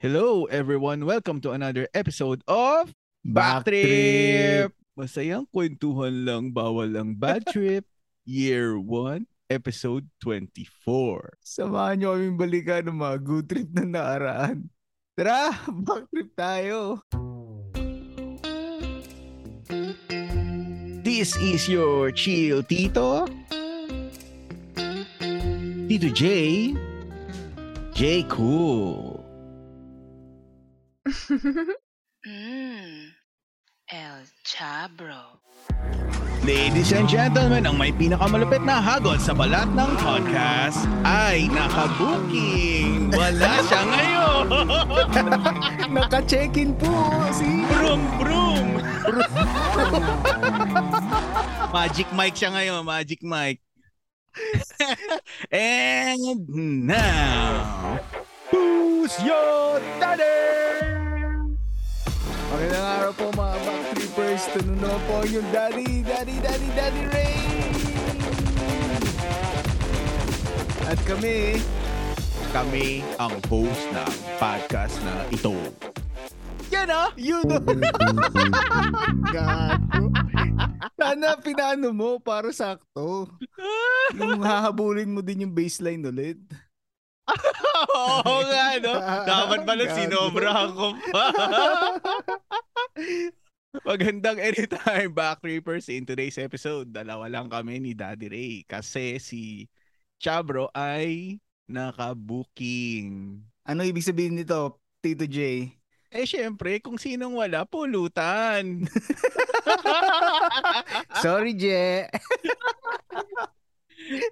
Hello everyone! Welcome to another episode of Backtrip! Masayang kwentuhan lang, bawal ang bad trip. Year 1, episode 24. Samahan nyo kaming balikan ng mga good trip na naaraan. Tara! Backtrip tayo! This is your chill tito, Tito J, J Cool. El Chabro. Ladies and gentlemen, ang may pinakamalupit na hagod sa balat ng podcast ay naka-booking. Wala siya ngayon. Naka-check-in po si Brum Brum. Magic Mike siya ngayon, Magic Mike. And now, who's your daddy? Magandang araw po mga Backtrippers. Tununo po yung Daddy Ray. At kami ang host ng podcast na ito. Yan o! Yun o! Gato. Sana pinaano mo para sakto. Yung hahabulin mo din yung baseline ulit. Oo nga, no? Dapat pala sinobra ko pa. Magandang anytime, Backtrippers. In today's episode, dalawa lang kami ni Daddy Ray kasi si Chabro ay naka-booking. Ano ibig sabihin nito, Tito J? Eh, syempre, kung sinong wala, pulutan. Sorry, J.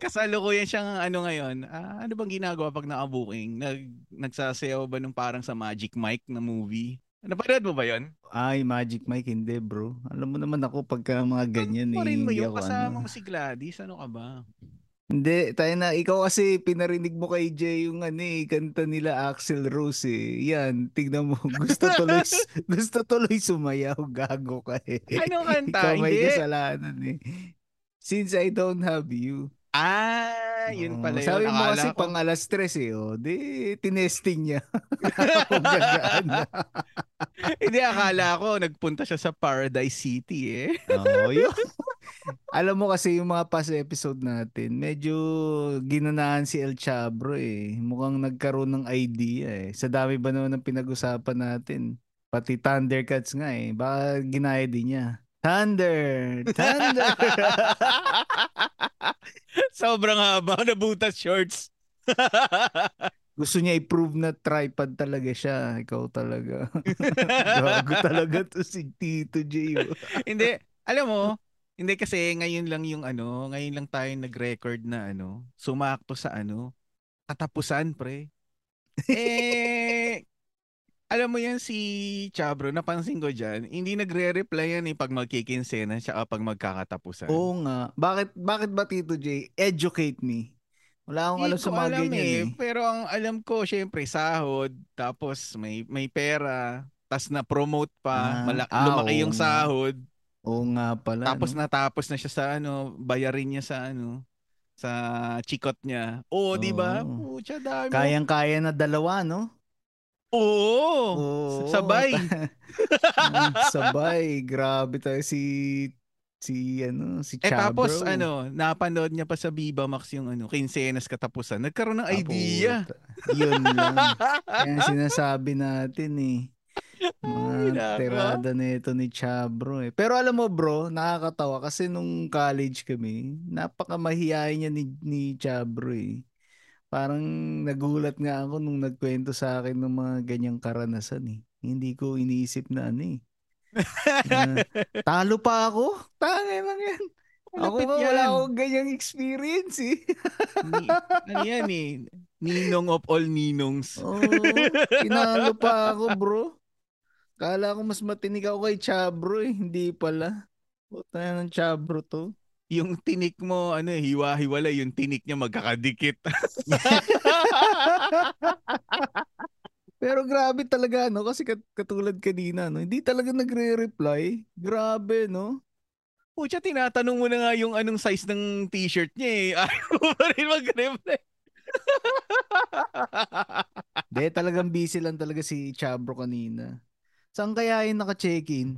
Kasalukuyan siyang ano ngayon, ano bang ginagawa pag naka-booking? Nagsasayaw ba nung parang sa Magic Mike na movie? Napanood mo ba yun? Ay, Magic Mike, hindi bro. Alam mo naman ako pagka mga ganyan. Ano pa rin mo yun? Kasama mo si Gladys, ano ka ba? Hindi, tayo na. Ikaw kasi pinarinig mo kay Jay yung kanta nila Axl Rose eh. Yan, tignan mo. Gusto tuloy sumayaw. Gago ka eh. Anong kanta? Ikaw may kasalanan eh. Since I Don't Have You. Ah, yun pala yun. Sabi mo kasi pang alas 3 eh, di tinesting niya. Hindi, akala ko nagpunta siya sa Paradise City eh. Oo, yun. Alam mo kasi yung mga past episode natin, medyo ginanahan si El Chabro eh. Mukhang nagkaroon ng idea eh. Sa dami ba naman ng pinag-usapan natin? Pati Thundercats nga eh. Baka ginaya din niya. Thunder. Sobrang haba na butas shorts. Gusto niya i-prove na tripod talaga siya. Ikaw talaga. Gago talaga to si Tito J. Hindi, alam mo, hindi kasi ngayon lang yung ngayon lang tayo nag-record na sumakto sa katapusan pre. Eh, alam mo yan si Chabro, napansin ko dyan, hindi nagre-reply yan eh pag magkikinsena tsaka pag magkakatapusan. Oo nga. Bakit ba Tito J? Educate me. Wala akong alam sa mga ganyan eh. Pero ang alam ko, syempre, sahod, tapos may pera, tas na-promote pa, lumaki yung sahod. Oo nga pala. Tapos natapos na siya sa bayarin niya sa sa chikot niya. Oo, di ba? Pucha, dami. Kayang-kaya na dalawa, no? Oo. Sabay. Sabay. Grabe tayo si Chabro. Eh tapos napanood niya pa sa Viva Max yung kinsenas katapusan. Nagkaroon ng idea. Yun lang. Kaya sinasabi natin eh. Mga tirada nito ni Chabro eh. Pero alam mo bro, nakakatawa kasi nung college kami, napakamahiyain niya ni Chabro eh. Parang nagulat nga ako nung nagkwento sa akin ng mga ganyang karanasan eh. Hindi ko iniisip na talo pa ako. Tangay lang yan. Wala akong ganyang experience eh. Yan eh. Ninong of all ninongs. Oh, tinalo pa ako bro. Kala ko mas matinik ako kay Chabro eh. Hindi pala. Buta na ng Chabro to. Yung tinik mo, hiwa-hiwala, yung tinik niya magkakadikit. Pero grabe talaga, kasi katulad kanina, hindi talaga nagre-reply. Grabe, Pucha, tinatanong mo na nga yung anong size ng t-shirt niya eh. Ayaw mo pa rin mag-reply. De, talagang busy lang talaga si Chabro kanina. Saan kaya yung naka-check-in?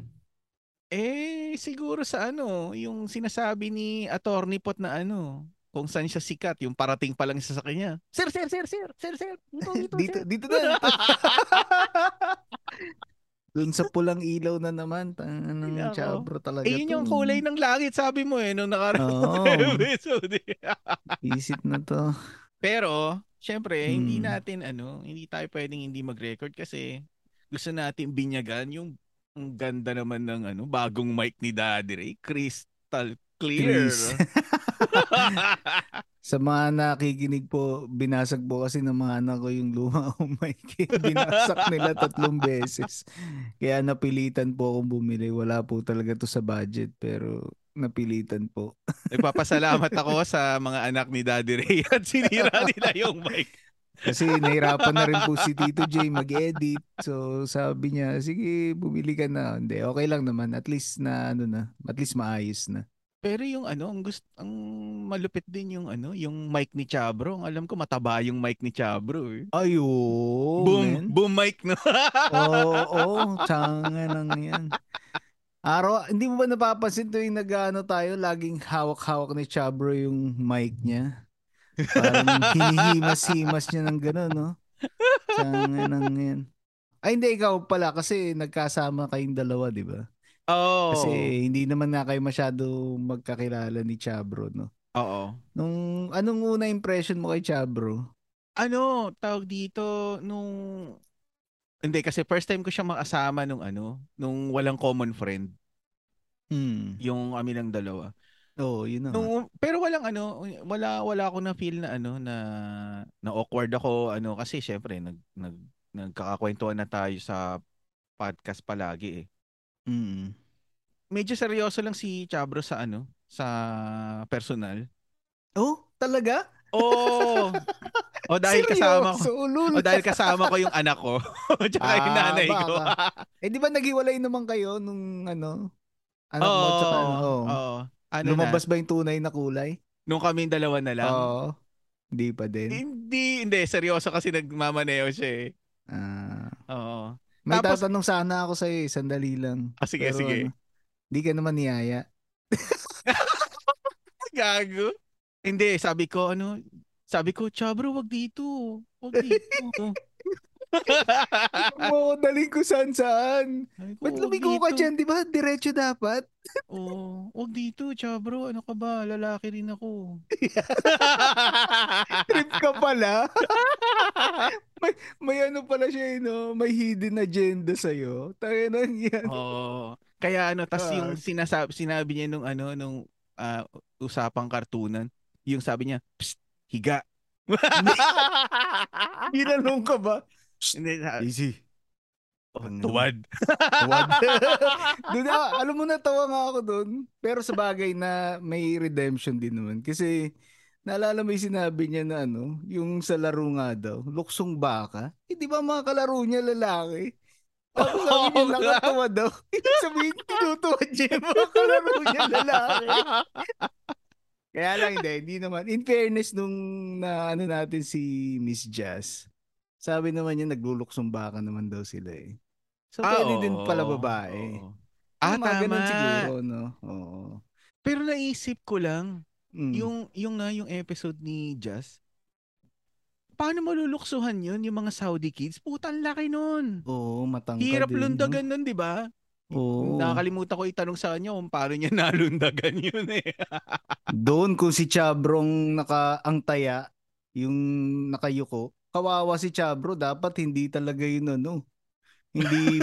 Eh, siguro sa ano, yung sinasabi ni Attorney Pot na ano, kung saan siya sikat, yung parating pa lang siya sa kanya. Sir. Dito, dito na. Doon sa pulang ilaw na naman, ng Chabro talaga. Eh, yun yung kulay ng langit, sabi mo eh, nung nakaraang episode. Visit na to. Pero, syempre, hindi natin, ano, hindi tayo pwedeng hindi mag-record kasi gusto natin binyagan yung ang ganda naman ng ano, bagong mic ni Daddy Ray. Crystal clear. Sa mga nakikinig po, binasag po kasi ng mga anak ko yung luma o mic. Binasak nila 3 beses. Kaya napilitan po akong bumili. Wala po talaga to sa budget pero napilitan po. Nagpapasalamat ako sa mga anak ni Daddy Ray at sinira nila yung mic. Kasi nahirapan na rin po si Tito J mag-edit. So sabi niya, sige, bumili ka na. Hindi, okay lang naman. At least na ano na, at least maayos na. Pero yung ano, ang malupit din yung ano, yung mic ni Chabro. Ang alam ko mataba yung mic ni Chabro eh. Ayo. Boom mic na. Oo, tanga lang 'yan. Araw, hindi mo ba napapansin tuwing nag-ano tayo, laging hawak-hawak ni Chabro yung mic niya? Parang hinihimas-himas niya ng gano'n, no? Yan. Ay, hindi, ikaw pala kasi nagkasama kayong dalawa, di ba? Oo. Oh. Kasi hindi naman na kayo masyado magkakilala ni Chabro, no? Oo. Anong una impression mo kay Chabro? Ano, tawag dito, nung... Hindi, kasi first time ko siya makasama nung ano, nung walang common friend. Yung amin ng dalawa. Oh, yun na. Pero walang ano, wala ako na feel na ano na awkward ako ano kasi syempre nagkakakwentuhan na tayo sa podcast palagi eh. Medyo seryoso lang si Chabro sa ano, sa personal. Oh, talaga? Oo. O dahil seryoso, kasama ko. O dahil kasama ko yung anak ko, tsaka yung nanay ko. Eh di ba naghiwalay naman kayo nung ano? Anak mo tsaka ano? Oo. Ano lumabas na ba yung tunay na kulay? Nung kaming dalawa na lang? Oo. Hindi pa din. Hindi. Seryoso kasi nagmamaneo siya eh. Oo. May tatanong sana ako sa'yo eh. Sandali lang. Sige, pero, sige. Hindi ka naman niyaya. Gago. Hindi. Sabi ko, ano? Sabi ko, Chabro, wag dito. Wag dito. Mo daling ko saan-saan. Ba't lumigo ka dyan? Di ba? Diretso dapat. Oo. Huwag dito, Chabro. Ano ka ba? Lalaki rin ako. Trip ka pala. may ano pala siya, eh, no? May hidden agenda sa'yo. Tayo na yan. Oo. Kaya ano, tas yung sinabi niya nung ano, nung usapang kartunan, yung sabi niya, psst, higa. Hinanong ka ba? Easy. Tuwad. Doon ako, alam mo, natawa nga ako doon. Pero sa bagay na may redemption din naman. Kasi naalala mo yung sinabi niya na ano, yung sa laro nga daw, luksong baka. Eh di ba mga kalaro niya lalaki? Tapos sabi niya nakatawa daw. Ibig sabihin, tinutuwa niya mga kalaro niya lalaki. Kaya lang hindi naman. In fairness nung ano natin si Miss Jazz, sabi naman niya nagluluksong baka naman daw sila eh. So pwede din pala babae. Tama. Siguro, no? Oo. Pero naisip ko lang, yung episode ni Jazz, paano maluluksuhan yun yung mga Saudi kids? Putang laki nun. Oo, matangka din. Hirap lundagan nun, di ba? Oh. Nakakalimutan ko itanong sa kanya kung paano niya nalundagan yun eh. Doon kung si Chabrong nakaangtaya, yung nakayuko, kawawa si Chabro, dapat hindi talaga yun ano. Hindi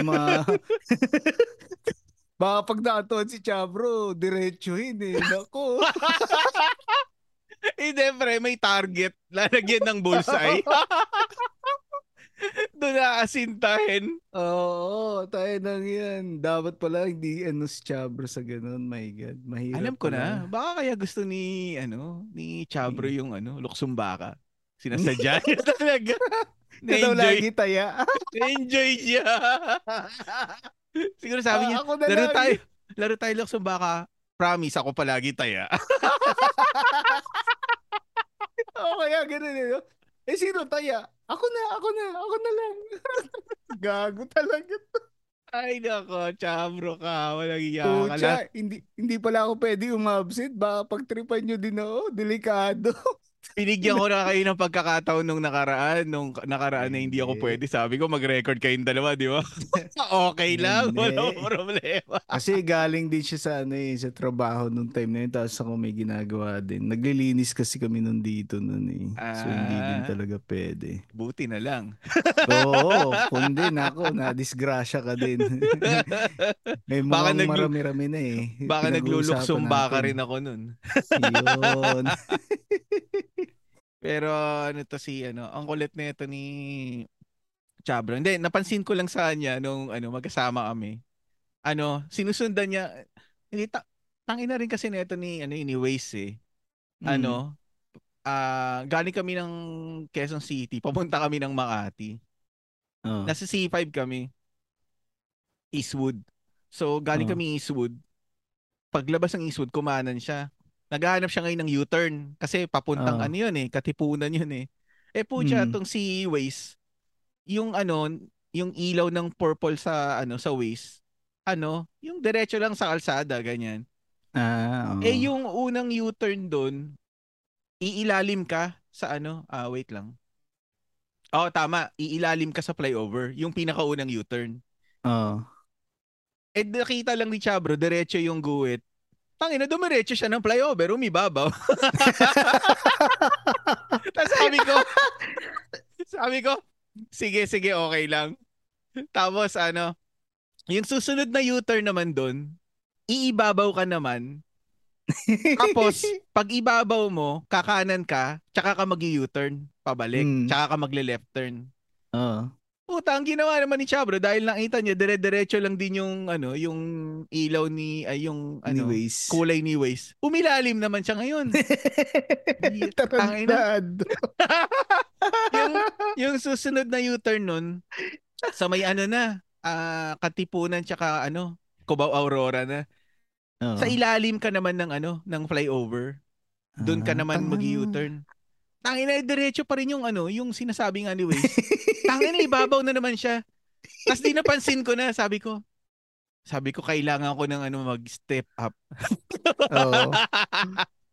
Baka pag naatuan si Chabro, diretsuhin eh. Nako. Eh, depre, may target. Lalagyan ng bullseye. Doon na asintahin. Oo, tayo nang yan. Dapat pala hindi si Chabro sa ganun. My God, mahirap. Alam ko na. Baka kaya gusto ni Chabro yung luksong baka. Sinasadya niya talaga. Na-enjoy niya. Siguro sabi niya, laro tayo luksong baka. Promise, ako palagi taya. Oo, kaya ganun yun. Eh, sino taya? Ako na lang. Gago talaga to. Ay, nako, chabro ka. Walang iya ka lang. Hindi pala ako pwede umabsent. Baka pagtripan nyo din ako. Delikado. Pinigyan ko na kayo ng pagkakataon nung nakaraan na hindi ako pwede. Sabi ko, mag-record kayong dalawa, di ba? Okay lang. Walang problema. Kasi galing din siya sa trabaho nung time na yun. Tapos ako may ginagawa din. Naglilinis kasi kami nun dito nun eh. So, hindi din talaga pwede. Buti na lang. Oo. Kung din ako, na-disgrasya ka din. May mukhang marami-rami na eh. Baka nagluluksumba ka rin ako nun. Yun. Pero ang kulit na ito ni Chabro. Hindi, napansin ko lang sa kanya nung magkasama kami. Sinusundan niya. Hindi, tangin na rin kasi na ito ni Waze eh. Galing kami ng Quezon City. Papunta kami ng Makati. Nasa C5 kami. Eastwood. So, galing kami Eastwood. Paglabas ng Eastwood, kumanan siya. Naghahanap siya ngayon ng U-turn kasi papuntang Katipunan yun eh. Eh po siya itong si Waze, yung ilaw ng purple sa Waze, yung diretso lang sa kalsada, ganyan. Eh yung unang U-turn doon, iilalim ka sa wait lang. Oo, tama, iilalim ka sa flyover, yung pinakaunang U-turn. Eh nakita lang ni Chabro, diretso yung guwit. Tangina, dumiretso siya ng flyover, umibabaw. Tapos sabi ko, sige, okay lang. Tapos yung susunod na U-turn naman doon, iibabaw ka naman. Tapos, pag ibabaw mo, kakanan ka, tsaka ka mag-U-turn, pabalik, tsaka ka magle-left turn. Puta, ang ginawa naman ni Chabro dahil nakita niya dire-diretso lang din yung ilaw kulay ni Waze. Umilalim naman siya ngayon. Tarantado. yung susunod na U-turn nun sa may Katipunan tsaka Cubao Aurora na. Sa ilalim ka naman ng ng flyover. Doon ka naman mag-U-turn. Tangina, diretso pa rin yung sinasabi nga ni Waze. Tangina, ibabaw na naman siya. Tapos di napansin ko na, sabi ko kailangan ko ng mag-step up. Oo.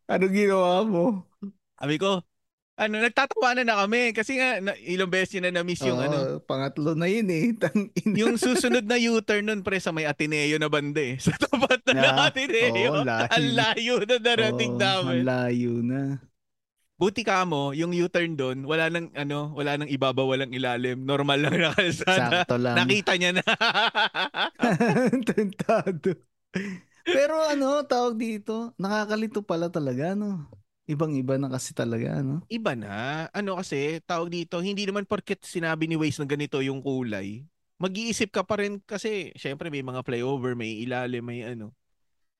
Ano ginawa mo? Sabi ko, nagtatawanan na kami kasi nga ilang beses na na-miss yung pangatlo na yun eh. Yung susunod na U-turn nun pre sa may Ateneo na banda eh. Sa tapat na Ateneo. Ang layo na darating namin. Ang layo na. Buti ka mo, yung U-turn doon, wala nang ibabaw, walang ilalim. Normal lang na kalsada. Sakto lang. Nakita niya na. Tentado. Pero tawag dito, nakakalito pala talaga, no? Ibang-iba na kasi talaga, no? Iba na. Kasi, tawag dito, hindi naman porket sinabi ni Waze na ganito yung kulay. Mag-iisip ka pa rin kasi, syempre may mga flyover, may ilalim, may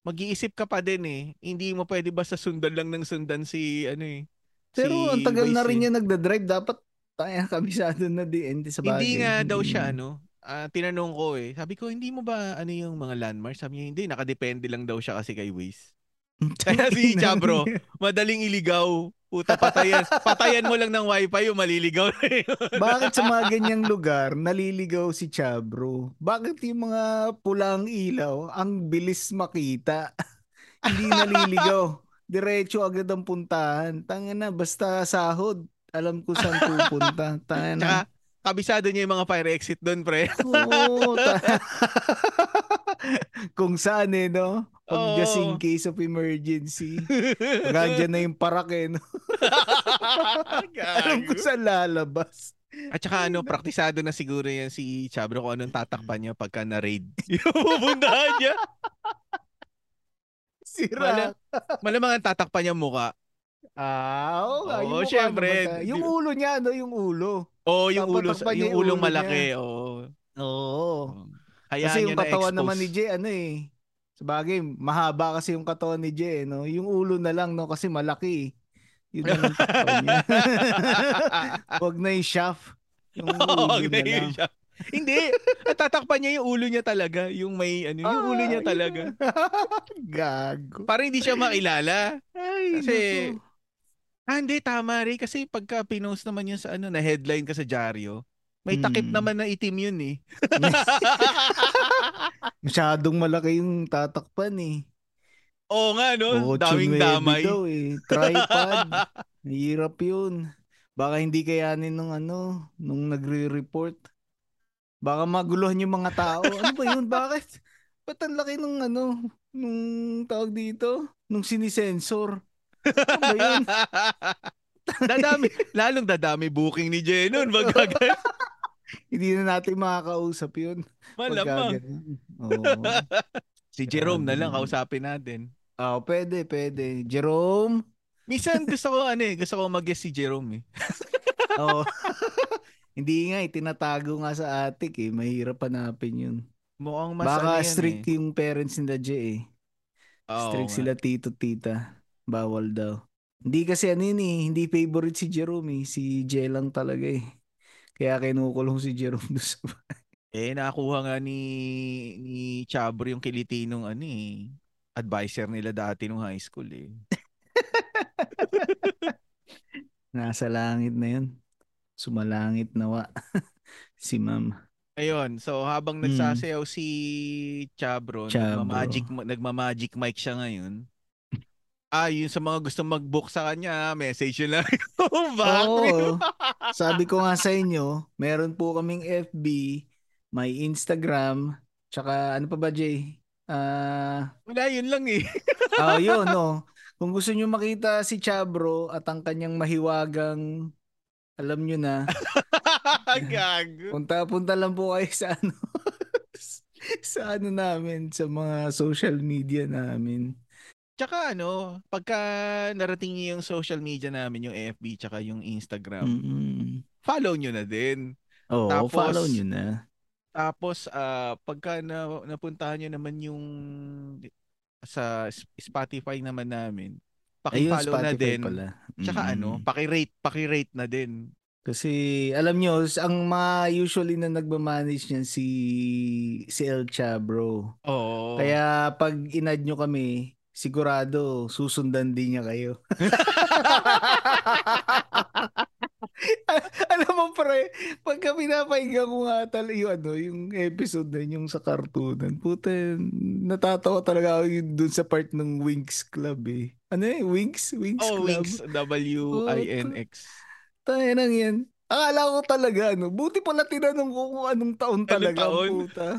Mag-iisip ka pa din eh. Hindi mo pwede basta sundan lang ng sundan . Pero ang tagal na rin niya nagdadrive, dapat tayo kabisado na hindi sa bagay. Hindi nga daw siya tinanong ko eh. Sabi ko, hindi mo ba yung mga landmark? Sabi niya, hindi, nakadepende lang daw siya kasi kay Waze. Kaya si Chabro, madaling iligaw. Puta, patayan mo lang ng wifi yung maliligaw. Bakit sa mga ganyang lugar naliligaw si Chabro? Bakit yung mga pulang ilaw ang bilis makita? Hindi naliligaw. Diretso agad ang puntahan. Tangina, basta sahod. Alam ko saan pupunta. Tangina. Kabisado niya yung mga fire exit doon, pre. Oo. Kung saan no? Pag just in case of emergency. Pagandyan na yung parak no? Alam ko saan lalabas. At saka praktisado na siguro yan si Chabro kung anong tatakpan niya pagka na-raid. Yung pupuntahan niya. Sira. Malamang ang tatakpan niya mukha. Yung mukha syempre. Yung ulo niya, yung ulo. Yung ulong malaki. Kasi yung katawan naman ni Jay, sabagay, mahaba kasi yung katawan ni Jay, no? Yung ulo na lang, no? Kasi malaki. Yun na lang katawan niya. Huwag na yung shaft. Yung ulo na lang. Hindi, tatakpan niya yung ulo niya talaga, yung may yung ulo niya talaga. Gago. Para hindi siya makilala. Kasi Hindi, tama rin. Kasi pagka pinost naman yun sa ano, na headline ka sa dyaryo, may takip naman na itim yun eh. Masyadong malaki yung tatakpan eh. Oo nga no, daming damay. Daw, eh. Tripod, hirap yun. Baka hindi kayanin nung ano, nung nagre-report. Baka maguluhan yung mga tao. Ano ba yun? Bakit? Ba't ang laki nung ano, nung tawag dito? Nung sinisensor. Ano ba yun? Dadami, lalong dadami booking ni Jay nun. Hindi na natin makakausap yun. Malamang. Si Jerome na lang kausapin natin. Oh, pwede, pwede. Jerome? Minsan gusto ko ano eh, gusto ko mag-guest si Jerome eh. Oo. Oh. Hindi nga, itinatago nga sa attic eh. Mahirap hanapin yun. Mukhang masaya yan. Baka strict yung parents nila Jay eh. Oh, strict sila tito-tita. Bawal daw. Hindi kasi ano yun eh, hindi favorite si Jerome eh. Si Jay lang talaga eh. Kaya kinukulong si Jerome doon sa bahay. Eh, nakakuha nga ni Chabro yung kilitinong ano eh, advisor nila dati nung high school eh. Nasa langit na yun. Sumalangit nawa si ma'am. Ayun, so habang nagsasayaw si Chabro, nagma-magic mic siya ngayon. Yun sa mga gustong mag-book sa kanya, message yun lang. Oo. Sabi ko nga sa inyo, meron po kaming FB, may Instagram, tsaka ano pa ba, Jay? Wala, yun lang eh. Yun, no. Kung gusto nyo makita si Chabro at ang kanyang mahiwagang, alam nyo na. Gago. Punta-punta lang po kayo sa ano. Sa ano namin, sa mga social media namin. Tsaka ano, pagka narating niyo yung social media namin, yung FB tsaka yung Instagram, follow nyo na din. Oo, tapos, follow nyo na. Tapos pagka napuntahan nyo naman yung sa Spotify naman namin, paki-follow na din. Tsaka ano, paki-rate na din. Kasi alam nyo, ang mga usually na nagmamanage niyan si El Chabro. Oo. Kaya pag in-add nyo kami, sigurado susundan din niya kayo. Alam mo pre, pagka pinapahinga ko nga talaga yung, ano, yung episode na yung sa cartoonan, putin, natatawa talaga ako dun sa part ng Winx Club eh. Ano eh? Winx Club? Winx, W-I-N-X. Tayo nang yan. Akala ko talaga, ano, buti pala tinanong ko kung anong taon talaga, puta.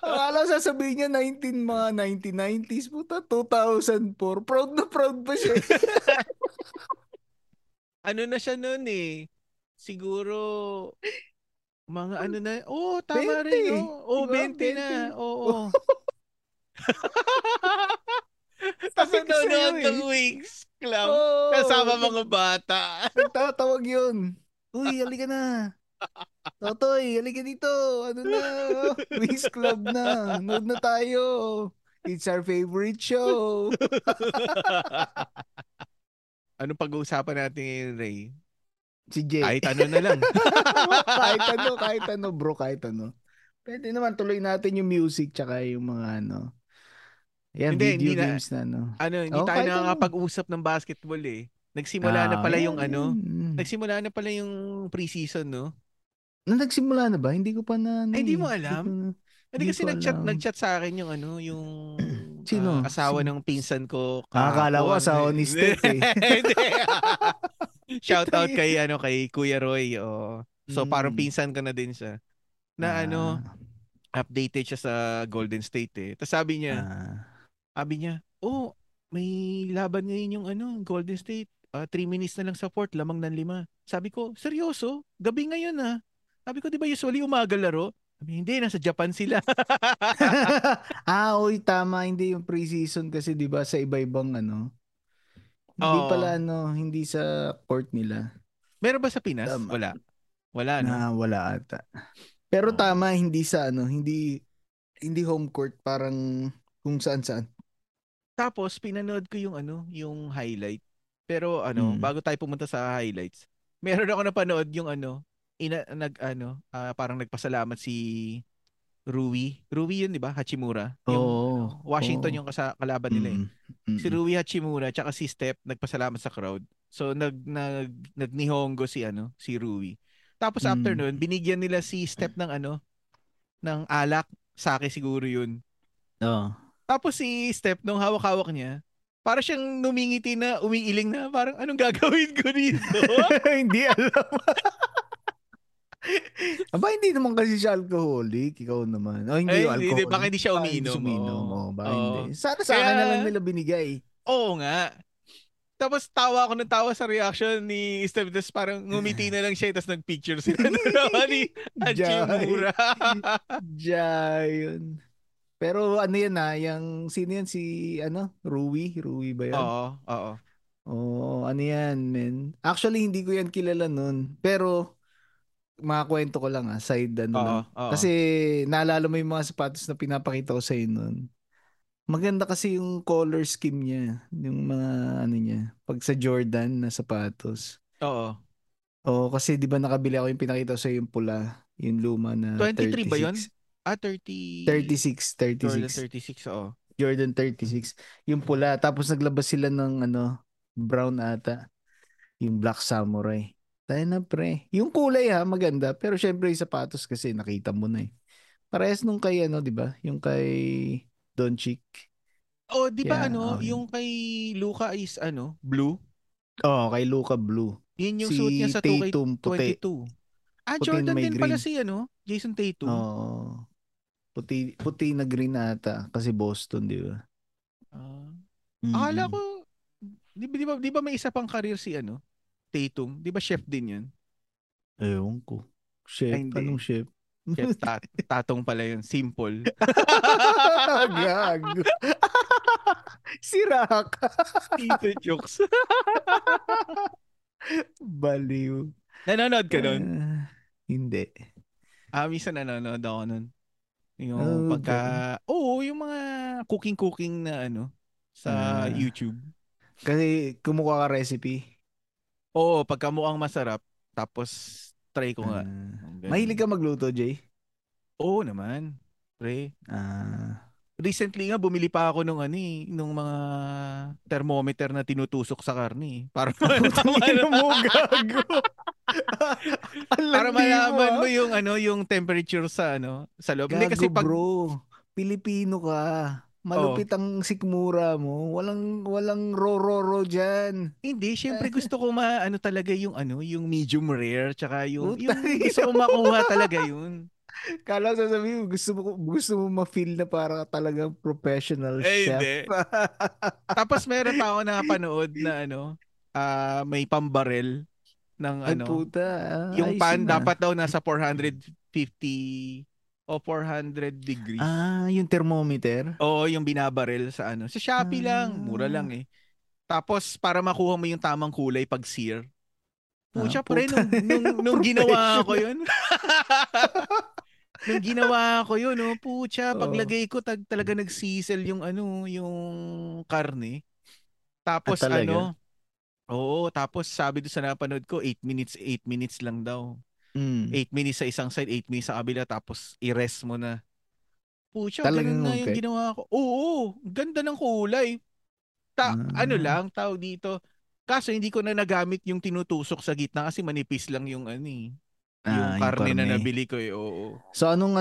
Akala sasabihin niya 1990s, puta, 2004. Proud na proud pa siya. Ano na siya nun eh? Siguro, mga ano na, tama 20. Rin, oh, 20 na, oo. Kasi nanonood ng Winx Club, kasama mga bata. Tatawag yun. Uy, halika na. Totoy, halika dito. Ano na? Wings Club na. Nood na tayo. It's our favorite show. Ano pag-uusapan natin ngayon, Ray? Si Jay. Kahit ano na lang. kahit ano bro, kahit ano. Pwede naman tuloy natin yung music tsaka yung mga ano. Ayan, video games na ano. Hindi tayo nakakapag-usap ng basketball eh. Nagsimula na pala yung ano. Nagsimula na pala yung pre-season, no? Nagsimula na ba? Hindi ko pa na... hindi mo alam? Hindi kasi ko nag-chat sa akin yung ano, yung sino? Asawa ng pinsan ko. Akala ko asawa ni Steph eh. Shout out kay ano, kay Kuya Roy. Oh. So parang pinsan ko na din siya. Na ano, updated siya sa Golden State eh. Tapos sabi niya, may laban ngayon yung ano, Golden State. 3 minutes na lang sa fourth, lamang ng 5. Sabi ko, seryoso? Gabi ngayon ah. Sabi ko, di ba usually umaga laro? Sabi, hindi, nasa Japan sila. Tama. Hindi yung pre-season kasi di ba sa iba-ibang ano. Hindi pala ano, hindi sa court nila. Meron ba sa Pinas? Tama. Wala. Wala no? Wala ata. Pero tama, hindi sa ano, hindi home court, parang kung saan-saan. Tapos, pinanood ko yung ano, yung highlight. Pero ano, bago tayo pumunta sa highlights, meron ako napanood yung ano, parang nagpasalamat si Rui. Rui yun, di ba? Hachimura. Yung Washington yung kalaban nila eh. Si Rui Hachimura tsaka si Steph nagpasalamat sa crowd. So nagnihongo si ano, si Rui. Tapos after noon, binigyan nila si Step ng ano, ng alak, sake siguro 'yun. Oo. Tapos si Step nung hawak-hawak niya, para siyang numingiti na, umiiling na, parang anong gagawin ko dito? Hindi alam. Aba, hindi naman kasi siya alcoholic, ikaw naman. O, hindi yung alcoholic. Baka hindi siya uminom. Baka hindi. Sana sa akin na lang nila binigay. Oo nga. Tapos tawa ako ng tawa sa reaction ni Steph. Tapos parang ngumiti na lang siya. Tapos nagpicture sila ni Hachimura. Jayon. Pero ano yan na, yung sino yan? Si ano? Rui? Rui ba yan? Oo. Oo. Oo. Ano yan, men? Actually, hindi ko yan kilala nun. Pero makakwento ko lang ah, side ano lang. Kasi naalala mo yung mga sapatos na pinapakita ko sa'yo nun. Maganda kasi yung color scheme niya, yung mga ano niya, pag sa Jordan na sapatos. Oo. Oo, kasi di ba nakabili ako yung pinakita ko sa'yo yung pula, yung luma na 23 36. Ba yun? Ah, 36. Jordan 36, oo. Jordan 36. Yung pula, tapos naglabas sila ng ano, brown ata, yung Black Samurai. Tayo na pre. Yung kulay ha, maganda. Pero syempre yung sapatos kasi nakita mo na eh. Parehas nung kay ano, di ba? Yung kay Doncic. Oh, di ba yeah, ano? Okay. Yung kay Luka is ano? Blue? Oo, kay Luka blue. Yun yung suit niya sa 2K22. Ah, Jordan din green. Pala si ano? Jason Tatum. Oo. Puti na green ata. Kasi Boston, di ba? Akala ko, di ba may isa pang career si ano? Tatum, di ba chef din yun? Ewan ko. Chef? Ay, anong chef? Chef Tatong pala yun. Simple. Gago. Sirak. Tito jokes. Baliw. Nanonood ka nun? Hindi. Misa nanonood ako nun. Yung yung mga cooking na ano sa YouTube. Kasi kumukuha ka recipe. Oo, pagka mukhang masarap, tapos try ko nga. Mahilig ka magluto, Jay? Oo naman, pre. Recently nga, bumili pa ako nung, nung mga thermometer na tinutusok sa karne. Para malaman mo yung, yung temperature sa, sa loob. Gago. Hindi, kasi pag... bro, Pilipino ka. Malupit ang sikmura mo. Walang ro-ro-ro dyan. Hindi, syempre gusto ko talaga yung yung medium rare tsaka yung gusto ko makuha talaga yun. Kala ko sasabihin, gusto mo ma-feel na para talagang professional chef. Hindi. Tapos meron ako nakapanood na may pambarel ng puta. Yung pan dapat daw nasa 450 o 400 degrees. Yung thermometer? Oo, yung binabaril sa Sa Shopee lang. Mura lang eh. Tapos, para makuha mo yung tamang kulay pag sear. Puta, pre, nung ginawa ko yun. Paglagay ko, talaga nagsisel yung yung karne. Tapos oo, tapos sabi doon sa napanood ko, 8 minutes lang daw. 8 minutes sa isang side, 8 minutes sa kabila, tapos i-rest mo na. Pucha, ganun na yung ginawa ko. Oo, ganda ng kulay. Tawag dito. Kaso hindi ko na nagamit yung tinutusok sa gitna kasi manipis lang yung yung karne na nabili ko eh. Oo. So anong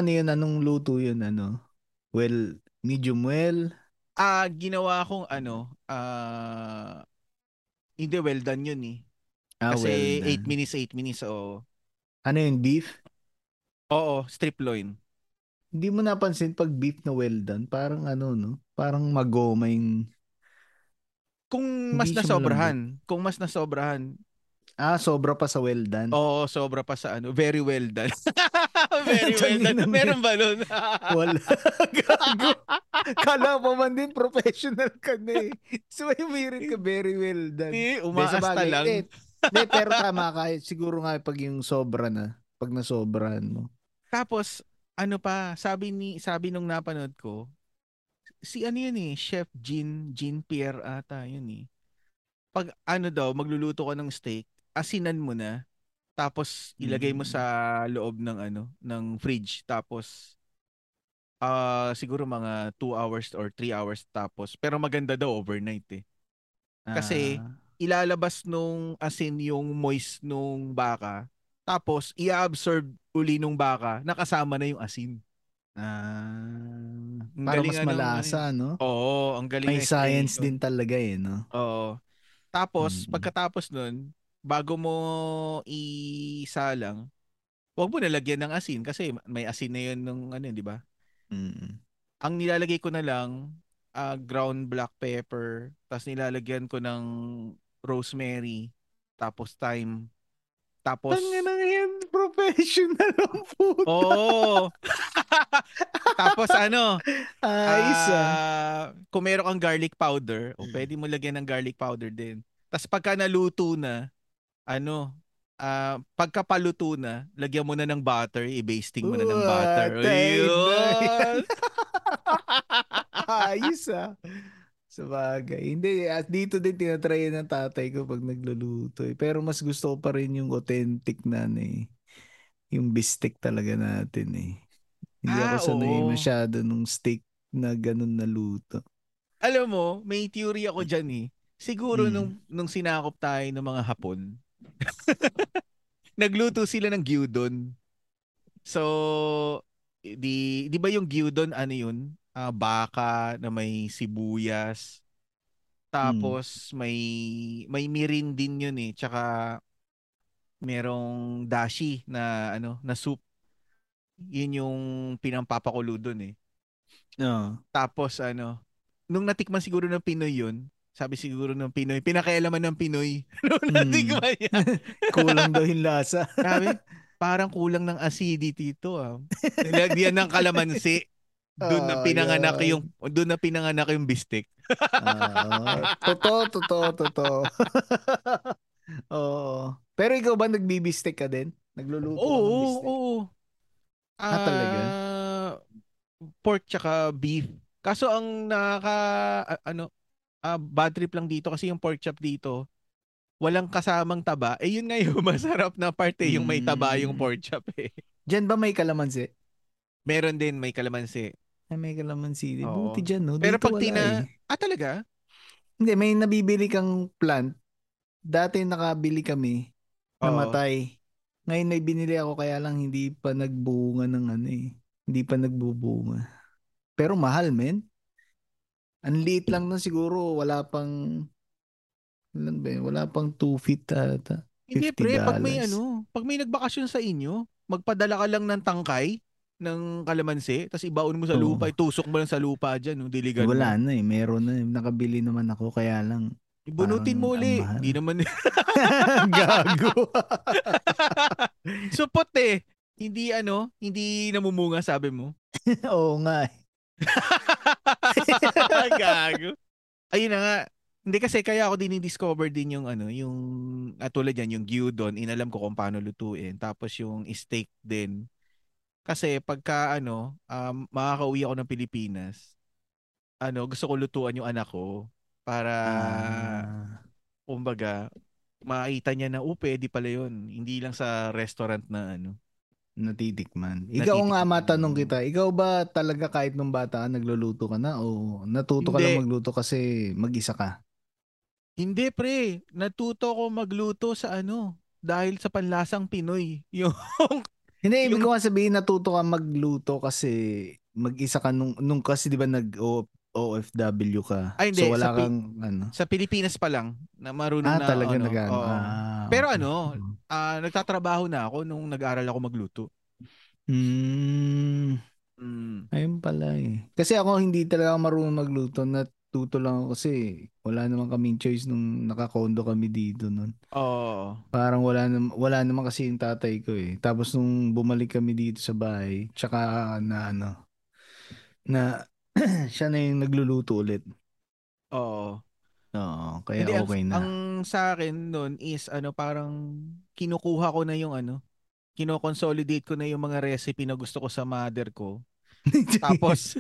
luto yun? Well, medium well? Ginawa kong hindi well done yun eh. Kasi 8 minutes. Oo. Ano yun, beef? Oo, strip loin. Hindi mo napansin pag beef na well done, parang parang magoma yung... Kung mas nasobrahan. Sobra pa sa well done? Oo, sobra pa sa very well done. Very well done. Meron ba nun? Wala. Gago. Kala pa man din, professional ka na eh. So, umirit ka, very well done. Umaasta lang. De, pero tama ka, siguro nga pag yung sobra na, pag nasobrahan mo. Tapos, sabi nung napanood ko, si yun eh, Chef Jean-Pierre ata yun eh. Pag daw, magluluto ka ng steak, asinan mo na, tapos ilagay mo sa loob ng ng fridge, tapos siguro mga 2 hours or 3 hours tapos, pero maganda daw overnight eh. Kasi ilalabas nung asin yung moist nung baka, tapos i-absorb uli nung baka, nakasama na yung asin. Para mas malasa, ano, no? Oo, ang galing. May science din talaga eh, no? Oo. Tapos, pagkatapos nun, bago mo isalang, huwag mo nalagyan ng asin kasi may asin na yun nung ano, di ba? Ang nilalagay ko na lang, ground black pepper, tapos nilalagyan ko ng rosemary, tapos thyme, tapos... Tanganang professional ang puta. Oo. Tapos ano, kung meron kang garlic powder, o pwede mo lagyan ng garlic powder din. Tapos pagka naluto na, ano... pagkapaluto na, lagyan mo na ng butter, i-basting mo na ng butter. Ayun! Ayos ah. Sabagay. Hindi, at dito din tinatry ng tatay ko pag nagluluto eh. Pero mas gusto ko pa rin yung authentic na eh. Yung bistek talaga natin eh. Hindi ako sanay masyado nung steak na ganun na luto. Alam mo, may theory ako dyan eh. Siguro nung sinakop tayo ng mga Hapon, nagluto sila ng gyudon. So, di ba yung gyudon, ano yun? Baka na may sibuyas. Tapos, may mirin din yun eh. Tsaka, merong dashi na, ano, na soup. Yun yung pinampapakulo dun eh. Tapos, ano, nung natikman siguro ng Pinoy yun, sabi siguro ng Pinoy, pinakailaman ng Pinoy. Natikman yan. Kulang daw yung lasa. Sabi, parang kulang ng acidity ito. Nilagyan ng kalamansi. Doon na pinanganak yung bistek. Totoo. Oo. Pero ikaw ba nagbibistek ka din? Nagluluto ng bistek? Oo. Talaga? Pork tsaka beef. Kaso ang bad trip lang dito kasi yung pork chop dito walang kasamang taba. Eh yun nga yung masarap na parte, yung may taba yung pork chop eh. Diyan ba may kalamansi? Meron din, may kalamansi. Ay, may kalamansi din. Buti dyan no? Pero pag talaga? Hindi, may nabibili kang plant. Dati nakabili kami. Namatay. Ngayon may binili ako kaya lang hindi pa nagbubunga ng ano eh. Hindi pa nagbubunga. Pero mahal men. Ang liit lang nun siguro, wala pang 2 feet ata. Hindi pre, pag may nagbakasyon sa inyo, magpadala ka lang ng tangkay ng kalamansi, tapos ibaon mo sa lupa, itusok mo lang sa lupa dyan, diligan wala mo. Wala na eh, meron na eh. Nakabili naman ako, kaya lang. Ibunutin mo uli. Hindi naman. Gago. Supot eh. Hindi namumunga sabi mo. Oo nga eh. Gago. Ayun na nga. Hindi kasi kaya ako dinidiscover din yung ano, yung tulad yan, yung gyudon, inalam ko kung paano lutuin. Tapos yung steak din. Kasi pagka makakauwi ako ng Pilipinas, gusto ko lutuan yung anak ko para kumbaga makita niya na pwede pala yun. Hindi lang sa restaurant na natitikman. Ikaw nga matanong kita, ikaw ba talaga kahit nung bata nagluluto ka na o natuto ka lang magluto kasi mag-isa ka? Hindi pre, natuto ko magluto sa dahil sa Panlasang Pinoy. Hindi, ibig ko nga sabihin natuto ka magluto kasi mag-isa ka nung kasi di ba nag-OFW ka. Ay, hindi, so wala kang Sa Pilipinas pa lang na marunong na talaga nag-ano. Pero nagtatrabaho na ako nung nag-aral ako magluto. Ayun pala eh. Kasi ako hindi talaga marunong magluto. Natuto lang ako kasi wala naman kaming choice nung nakakondo kami dito nun. Oo. Parang wala naman kasi yung tatay ko eh. Tapos nung bumalik kami dito sa bahay, tsaka na siya na yung nagluluto ulit. Oo. Oo, kaya hindi, okay na. Ang sa akin noon is parang kinukuha ko na yung kino-consolidate ko na yung mga recipe na gusto ko sa mother ko. Tapos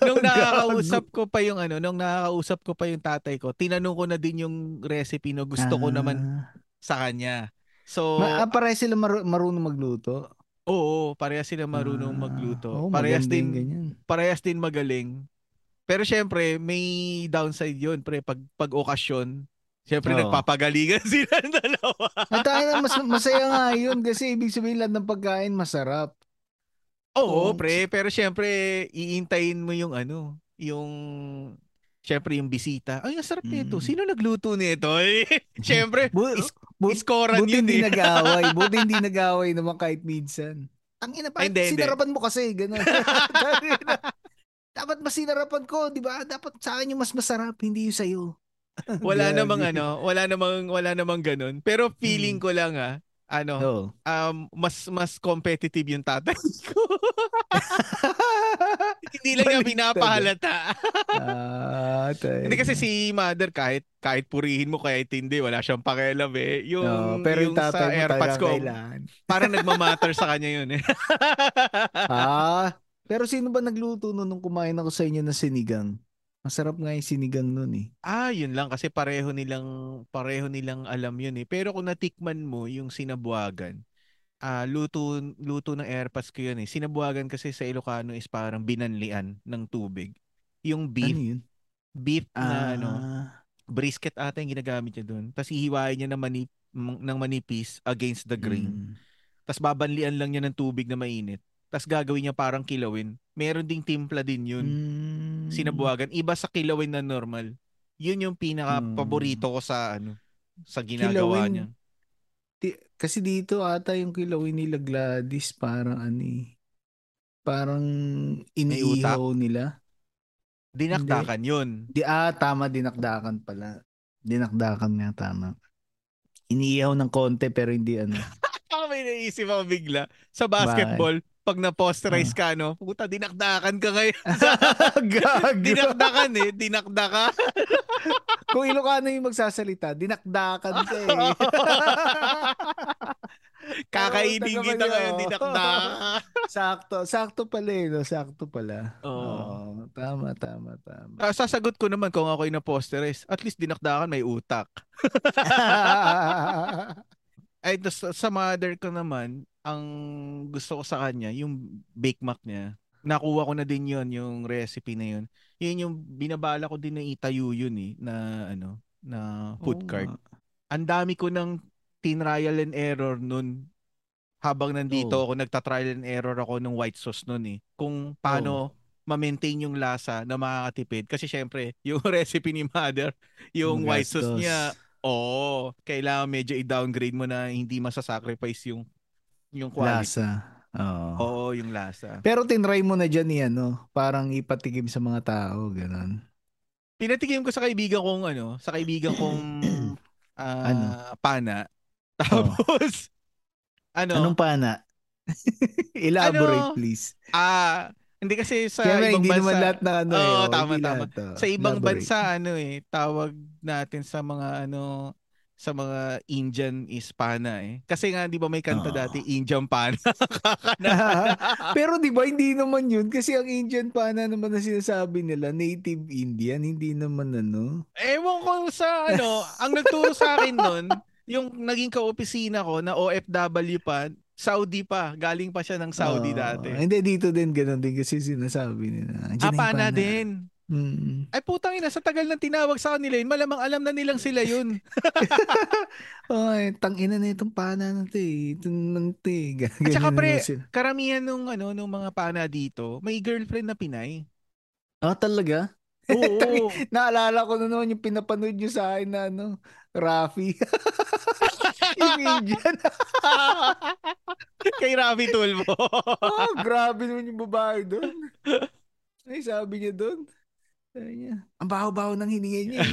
nung nakakausap ko pa yung tatay ko, tinanong ko na din yung recipe na gusto ko naman sa kanya. So parehas sila marunong magluto. Oo, parehas sila marunong magluto. Oh, parehas din magaling. Pero syempre, may downside yun, pre. Pag okasyon, Siyempre nagpapagalingan sila ng dalawa. Masaya nga yun kasi ibig sabihin lahat ng pagkain masarap. Oo, pre, pero siyempre iintayin mo yung ano, yung siyempre yung bisita. Ay, sarap nito. Sino nagluto nito? Siyempre, iskoran yun din. Buti hindi nag-away naman kahit minsan. Ang ina pa, sinarapan mo kasi, gano'n. Dapat mas sinarapan ko, di ba? Dapat sa akin yung mas masarap, hindi yung sa'yo. Wala namang ganun. Pero feeling ko lang mas competitive yung tatay ko. Hindi lang yung pinapahalata. Hindi kasi si mother kahit purihin mo kahit hindi, wala siyang pakialam eh. Pero yung sa AirPods ko, parang nagmamatter sa kanya yun eh. Pero sino ba nagluto nung kumain ako sa inyo ng sinigang? Masarap nga yung sinigang nun eh. Yun lang kasi pareho nilang alam yun eh. Pero kung natikman mo yung sinabuagan, luto ng airpas ko yun eh. Sinabuagan kasi sa Ilocano is parang binanlian ng tubig. Yung beef. Ano yun? Beef na brisket ata yung ginagamit niya doon. Tapos ihiwain niya ng manipis against the grain. Tapos babanlian lang niya ng tubig na mainit. Tapos gagawin niya parang kilawin. Meron ding timpla din yun. Sinabuagan. Iba sa kilawin na normal. Yun yung pinaka-paborito ko sa ginagawa kilawin, niya. Kasi dito ata yung kilawin nila Gladys parang parang iniihaw nila. Dinakdakan yun. Tama. Dinakdakan pala. Dinakdakan nga tama. Iniihaw ng konti pero hindi May naisip ako bigla. Sa basketball. Bye. Pag na-posterize ka, puta, dinakdakan ka ngayon. Dinakdakan eh. Dinakdakan. Kung Ilocano yung magsasalita, dinakdakan ka eh. Kakainin kita ngayon, dinakdakan. Sakto pala eh. Sakto pala. Oo. Tama. Sasagot ko naman kung ako'y na-posterize. At least dinakdakan, may utak. Ay, sa mother ko naman, ang gusto ko sa kanya, yung Bake Mac niya, nakuha ko na din yun, yung recipe na yun. Yun yung binabala ko din na itayo yun na food cart. Ang dami ko ng tinrial and error nun habang nandito ako, nagtatrial and error ako ng white sauce nun eh. Kung paano ma-maintain yung lasa na makakatipid. Kasi syempre, yung recipe ni mother, yung white sauce niya, kailangan medyo i-downgrade mo na hindi masasacrifice yung quality. Lasa. Oo, yung lasa. Pero tinry mo na dyan yan, parang ipatikim sa mga tao, ganun. Pinatikim ko sa kaibigan kong, pana. Tapos, Anong pana? Elaborate, please. Hindi kasi sa kaya ibang bansa. Naman lahat na tama. Sa ibang bansa, tawag natin sa mga, sa mga Indian is pana eh. Kasi nga, di ba may kanta dati, Indian pana. Pero di ba, hindi naman yun. Kasi ang Indian pana naman na sinasabi nila, native Indian, hindi naman Ewan ko sa ang nagturo sa akin nun, yung naging ka-opisina ko na OFW pa, Saudi pa. Galing pa siya ng Saudi dati. Hindi, dito din ganun din kasi sinasabi nila. Pana din. Ay putang ina, sa tagal ng tinawag sa kanila yun, malamang alam na nilang sila yun. Ay, tangina na itong pana na ito eh. At saka pre, karamihan nung mga pana dito, may girlfriend na Pinay. Talaga? Oo. Naalala ko noon yung pinapanood nyo sa akin na Rafi. Yung Indian. Kay Rafi Tulfo. Grabe naman yung babae doon. Ay, sabi niya doon. Ang baho-baho ng hininga niya.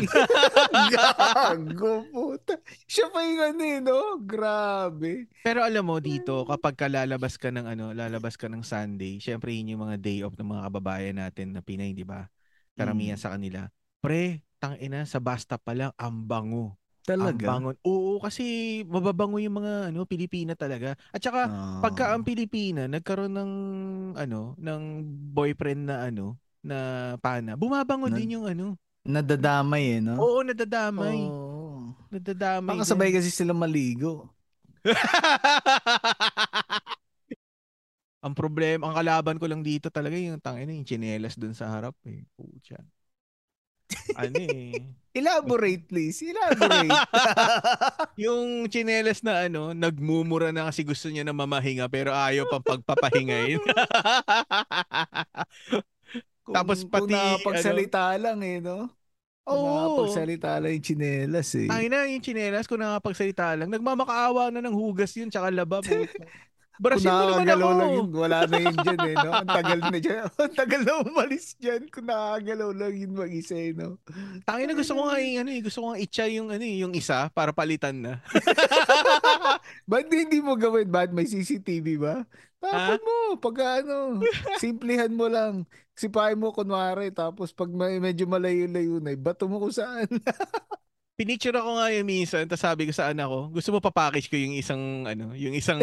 Gago, puta. Siya pa yung grabe. Pero alam mo dito, kapag lalabas ka ng Sunday, syempre yun yung mga day off ng mga kababayan natin na Pinay, di ba? Karamihan sa kanila. Pre, tangina, sa basta pa lang, ang bango. Talaga? Ang bangon. Oo, kasi mababango yung mga Pilipina talaga. At saka pagka ang Pilipina nagkaroon ng ng boyfriend na na pana, bumabango din yung nadadamay Oo, nadadamay. Oo. Nadadamay. Makasabay kasi sila maligo. Ang problema, ang kalaban ko lang dito talaga yung tangina, yung tsinelas dun sa harap eh. Ano eh. Elaborate please. Elaborate. Yung tsinelas na ano, nagmumura na kasi gusto niya na mamahinga pero ayaw pang pagpapahingain. Tapos pati pagsalita ano, lang eh, no? Oo. Pagsalita lang yung tsinelas eh. Ay na, yung tsinelas kung nakapagsalita lang, nagmamakaawa na ng hugas yun tsaka laba. Brasil mo naman ako. Lang yun, wala na yun dyan eh, no? Ang tagal na dyan. Ang tagal na umalis dyan kung nakagalaw lang yun mag-isa eh, no? Tangin na gusto ko nga yung, ano eh, gusto ko nga itcha yung, ano eh, yung isa para palitan na. Ba't hindi mo gawin? Ba't may CCTV ba? Tapos mo, pag ano, simplihan mo lang. Sipahin mo kunwari, tapos pag medyo malayo-layo na, bato mo kung saan. Pinicture ako nga yung minsan, tapos sabi ko sa anak ko, gusto mo papackage ko yung isang, ano, yung isang,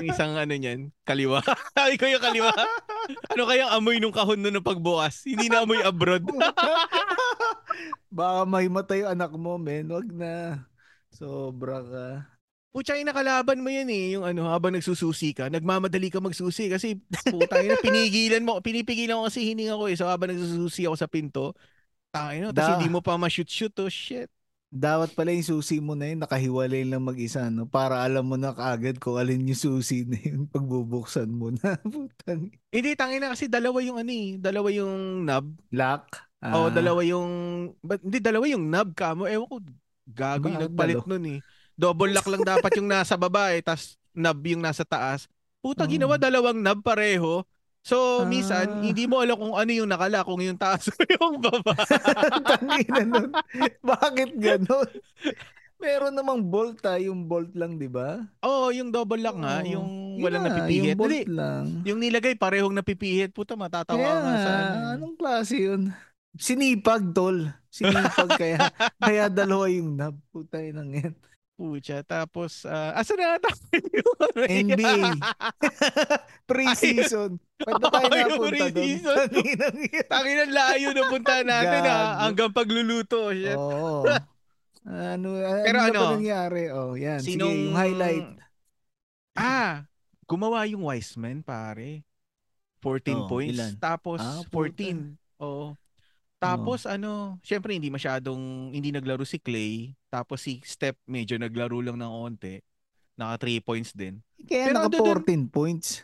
yung isang ano niyan, kaliwa. Sabi ko yung kaliwa. Ano kayang amoy nung kahon nun ng pagbukas? Hindi na amoy abroad. Baka may matay yung anak mo, men. Wag na. Sobra ka. Pucha, nakalaban mo yan eh. Yung ano, habang nagsususi ka, nagmamadali ka magsusi kasi puta yun, pinigilan mo, pinipigilan ko kasi hininga ko eh. So habang nagsususi ako sa pinto, tayo, tapos hindi mo pa ma-shoot-shoot, oh shit. Dapat pala yung susi mo na yun, nakahiwalay lang mag-isa, no? Para alam mo na kaagad kung alin yung susi na yun, pagbubuksan mo na. Putang. Hindi, tangin na kasi dalawa yung ano eh, dalawa yung knob. Lock? Ah. O, dalawa yung, but, hindi, dalawa yung knob ka mo. Ewan ko, gago yung nagpalit nun eh. Double lock lang dapat yung nasa baba eh, tas knob yung nasa taas. Puta, ginawa dalawang knob pareho. So, minsan, hindi mo alam kung ano yung nakala, kung yung taas o yung baba. Tangina nun. Bakit ganun? Meron namang bolt ah, yung bolt lang, di ba? Oo, yung double lock nga, yung walang napipihit. Yung bolt lang. Yung nilagay, parehong napipihit. Puta, matatawa nga saan. Anong klase yun? Sinipag, tol. Sinipag kaya. Kaya dalawa yung naputay ng yan. Pucha, tapos, asa na natin yung NBA? Pre-season. Pwede tayo napunta doon. Tanginang layo na punta natin hanggang pagluluto. Shit. Oo. Pero ano ba nangyari? Oh, yan. Sinong sige, yung highlight? Gumawa yung Wiseman, pare. 14 points. Ilan? Tapos, 14. Oo. Tapos ano, syempre hindi masyadong, hindi naglaro si Clay. Tapos si Steph medyo naglaro lang ng onte. Naka 3 points din. Kaya pero naka 14 points.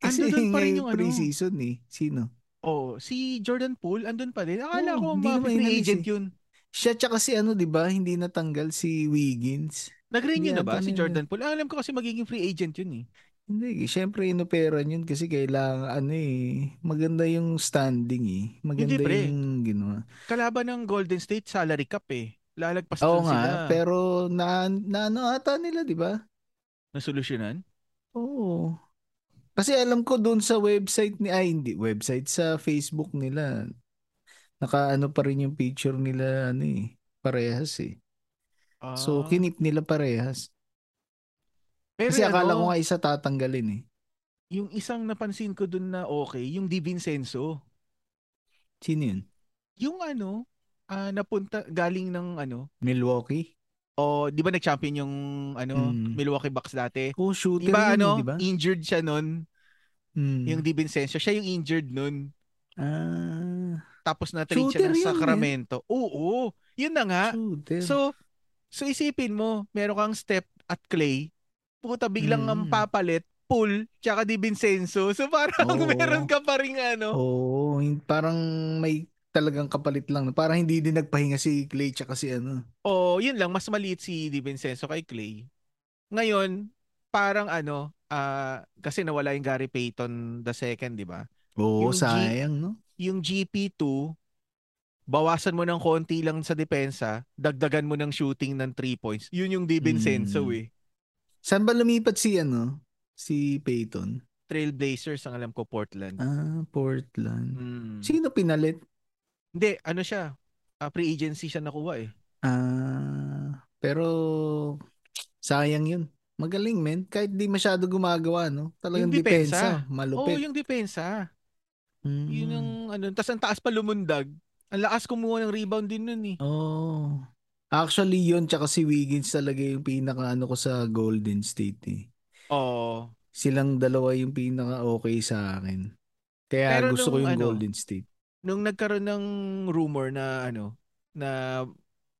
Kasi andun pa rin yung pre-season eh. Sino? Oh, si Jordan Poole andun pa din. Akala ko ma-free agent yun. Siya tsaka si ano, di ba? Hindi natanggal si Wiggins. Nag-renew na ba si Jordan Poole? Alam ko kasi magiging free agent yun eh. Hindi, siyempre inoperan yun kasi kailangan ano eh, maganda yung standing eh. Maganda hindi, yung ginawa. Kalaban ng Golden State salary cap eh. Lalagpas na sila. Pero na ano ata nila, di ba? Nasolusyonan? Oo. Kasi alam ko doon sa website ni sa Facebook nila. Nakaano pa rin yung picture nila ano eh, parehas eh. So kinip nila parehas. Pero kasi ano, akala ko nga isa tatanggalin eh. Yung isang napansin ko dun na okay, yung DiVincenzo. Sino yun? Yung ano, napunta, galing ng ano? Milwaukee? O, di ba nag-champion yung ano, Milwaukee Bucks dati? Oh, shooter yun. Di ba ano, diba? Injured siya nun. Yung DiVincenzo, siya yung injured nun. Tapos na-trade siya ng Sacramento. Eh. Oo, yun na nga. Shooter. So isipin mo, meron kang Steph at Clay. Puta, biglang ang papalit, Poole, tsaka DiVincenzo. So parang meron ka pa rin ano. Oo, parang may talagang kapalit lang. Parang hindi din nagpahinga si Clay tsaka si ano. Oo, yun lang. Mas maliit si DiVincenzo kay Clay. Ngayon, parang ano, kasi nawala yung Gary Payton II, di ba? Oo, sayang, no? Yung GP2, bawasan mo ng konti lang sa depensa, dagdagan mo ng shooting ng 3 points. Yun yung DiVincenzo eh. Saan ba lumipat si ano? Si Payton? Trailblazers ang alam ko, Portland. Portland. Sino pinalit? Hindi, ano siya? Pre-agency siya nakuha eh. Pero sayang yun. Magaling men. Kahit di masyado gumagawa, no? Talagang yung depensa. Malupit. Oo, yung depensa. Yun ang ano. Tapos ang taas pa lumundag. Ang lakas kumuha ng rebound din nun eh. Oo. Oh. Actually, yun, tsaka si Wiggins talaga yung pinaka-ano ko sa Golden State eh. Oo. Silang dalawa yung pinaka-okay sa akin. Kaya pero gusto ko yung ano, Golden State. nung nagkaroon ng rumor na ano, na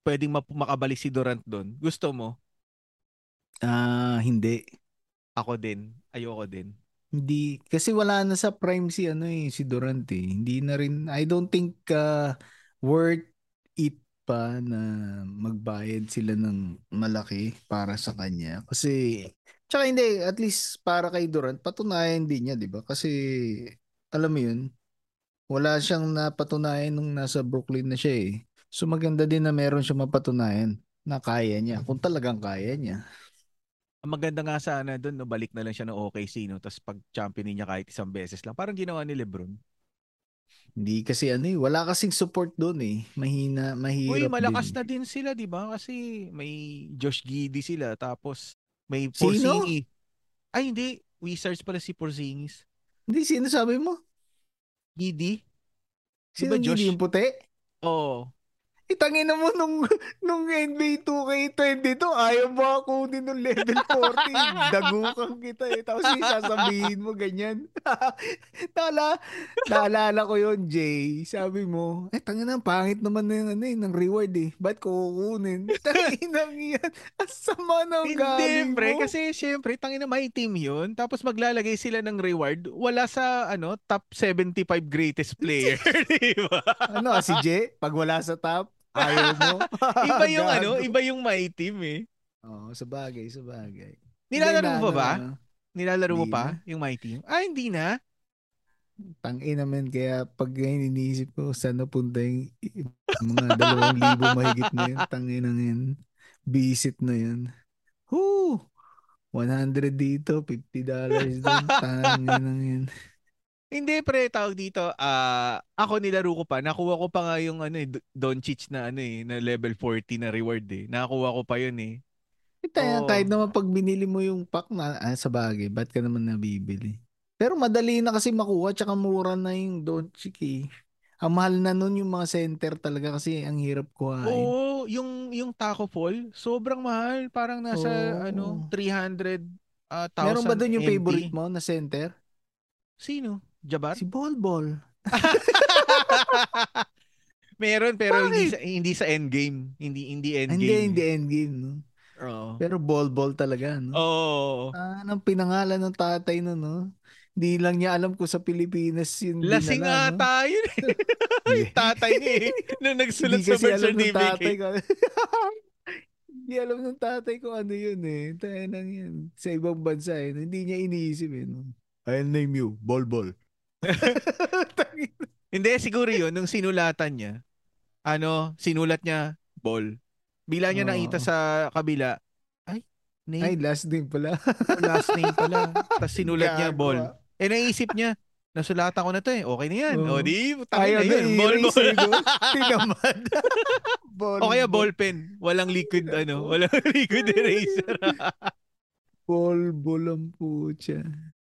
pwedeng makabalik si Durant doon, gusto mo? Hindi. Ako din. Ayoko din. Hindi. Kasi wala na sa prime si, ano eh, si Durant eh. Hindi na rin. I don't think worth it pa na magbayad sila ng malaki para sa kanya. Kasi, tsaka hindi, at least para kay Durant, patunayan din niya, di ba? Kasi, alam mo yun, wala siyang napatunayan nung nasa Brooklyn na siya eh. So maganda din na meron siya mapatunayan na kaya niya, kung talagang kaya niya. Ang maganda nga sana doon, no, balik na lang siya ng OKC, no? Tapos pag-championin niya kahit isang beses lang. Parang ginawa ni LeBron. Hindi kasi ano eh, wala kasing support doon eh. Mahirap din. Uy, malakas din na din sila, di ba? Kasi may Josh Giddey sila, tapos may Porzingis. Ay, hindi. Wizards pala si Porzingis. Hindi, sino sabi mo? Giddey. Sino Josh? Giddey yung puti? Oo. Itangin na mo nung NBA 2K22, ayaw mo ako din ng level 40. Dagukan kita eh. Tapos sasabihin mo ganyan. Naalala ko yun, Jay. Sabi mo, eh tangin na, pangit naman na yung ano eh, ng reward eh. Ba't kukunin? Tangin na yan. Asama na ang galing mo. Pre, kasi syempre, tangin na may team yun. Tapos maglalagay sila ng reward. Wala sa ano top 75 greatest player. Diba? Ano, si Jay? Pag wala sa top, ayaw mo. Iba yung ano, iba yung my team eh. Oo, sabagay. Nilalaro mo ba? Nilalaro mo pa yung my team? Ah, hindi na. Tangin naman, kaya pag ngayon iniisip ko, saan napunta yung mga 2,000 mahigit na yun. Tangin na yun. Visit na yun. Whoo! $100 dito, $50 doon. Tangin na yun. Hindi pre, tawag dito, ako nilaro ko pa, nakuha ko pa nga yung ano, Doncic na ano eh, na level 40 na reward eh. Nakuha ko pa yun eh. Kahit naman pag binili mo yung pack na, sa bagay, ba't ka naman nabibili? Pero madali na kasi makuha, tsaka mura na yung Doncic eh. Ang mahal na nun yung mga center talaga kasi ang hirap kuhain. Oo, yung Taco Fall, sobrang mahal. Parang nasa 300,000. Meron ba dun yung favorite mo na center? Sino? Jabbar? Si Bol. Meron pero hindi sa endgame. Hindi endgame. Hindi endgame, no. Oo. Pero Bol talaga, no. Oo. Ang pinangalan ng tatay no, no. Hindi lang niya alam kung sa Pilipinas yun. Lasing dinala, ata, no? Yun. Yung tatay niya eh. Nung nagsulat sa birth certificate. Hindi alam ng tatay ko ano yun eh. Tayo nang yan. Sa ibang bansa eh. Hindi niya iniisip eh. No? I'll name you, Bol. Hindi, siguro yun, nung sinulatan niya, sinulat niya, Bol. Bila niya nakita sa kabila, last name pala. Last name pala. Tapos sinulat niya, Bol. Eh, naisip niya, nasulatan ko na to eh, okay na yan. O di, tayo na yun, Bol. Tinamad. O kaya, ballpen. Walang liquid, walang liquid eraser. Bol ang putya.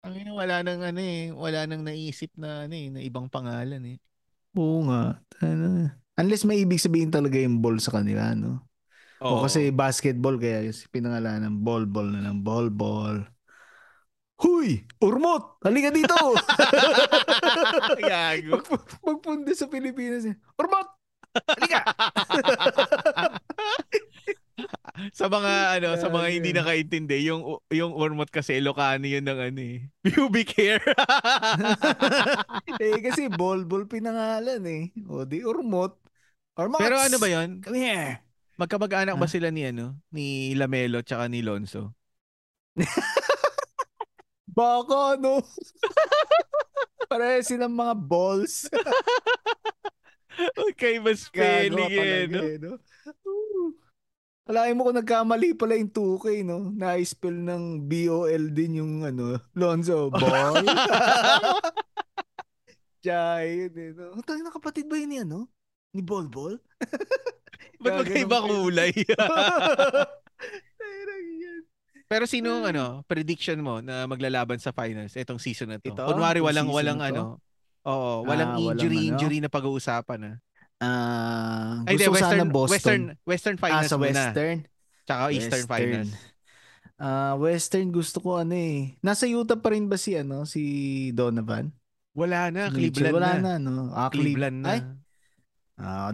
Wala nang naisip na na ibang pangalan eh. Oo nga. Unless may ibig sabihin talaga yung ball sa kanila, no? Oo. O kasi basketball, kaya pinangalanan ng ball na lang, ball. Huy! Urmot! Halika dito! Gago. Magpunta sa Pilipinas eh. Urmot! Halika! sa mga hindi nakaintindi, yung Ormot kasi Ilocano yun ng pubic hair. Eh kasi Bol pinangalan eh. O di Ormot. Pero ano ba yun? Come here. Magkamag-anak ba sila ni Lamelo tsaka ni Lonzo? Baka Pareho silang mga balls. Okay, mas spelling no? Alain mo kung nagkamali pala yung 2K, no? Na-spell ng BOL din yung, Lonzo. Ball. Giant, Tangina, kapatid ba yun Ni Bol? Ba't magkaiba kulay? Pero sino prediction mo na maglalaban sa finals etong season na to? Ito? Kunwari, walang to? Oo, walang injury na pag-uusapan, Western Finals muna. Western. Tsaka Eastern Finals. Western gusto ko nasa Utah pa rin ba si Donovan? Wala na, Cleveland wala na. No? Cleveland na. Ay?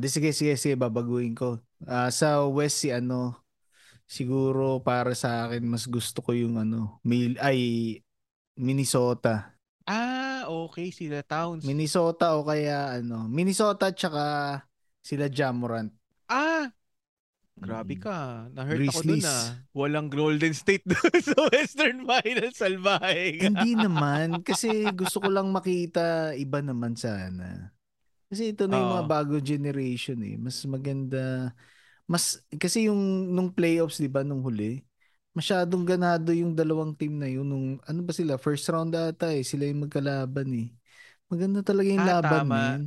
Di sige, babaguhin ko. Sa West si ano, siguro para sa akin mas gusto ko yung ano, Minnesota. Okay, sila Towns. Minnesota o kaya ano, Minnesota tsaka sila Ja Morant. Grabe ka. Na-hurt ako dun ah. Walang Golden State doon sa Western Finals. Salbahe ka. Hindi naman. Kasi gusto ko lang makita iba naman sana. Kasi ito na yung mga bago generation eh. Mas maganda. Mas, kasi yung nung playoffs, di ba, nung huli, masyadong ganado yung dalawang team na yun. Nung, ano ba sila? First round ata eh. Sila yung magkalaban eh. Maganda talaga yung laban. Tama. Man.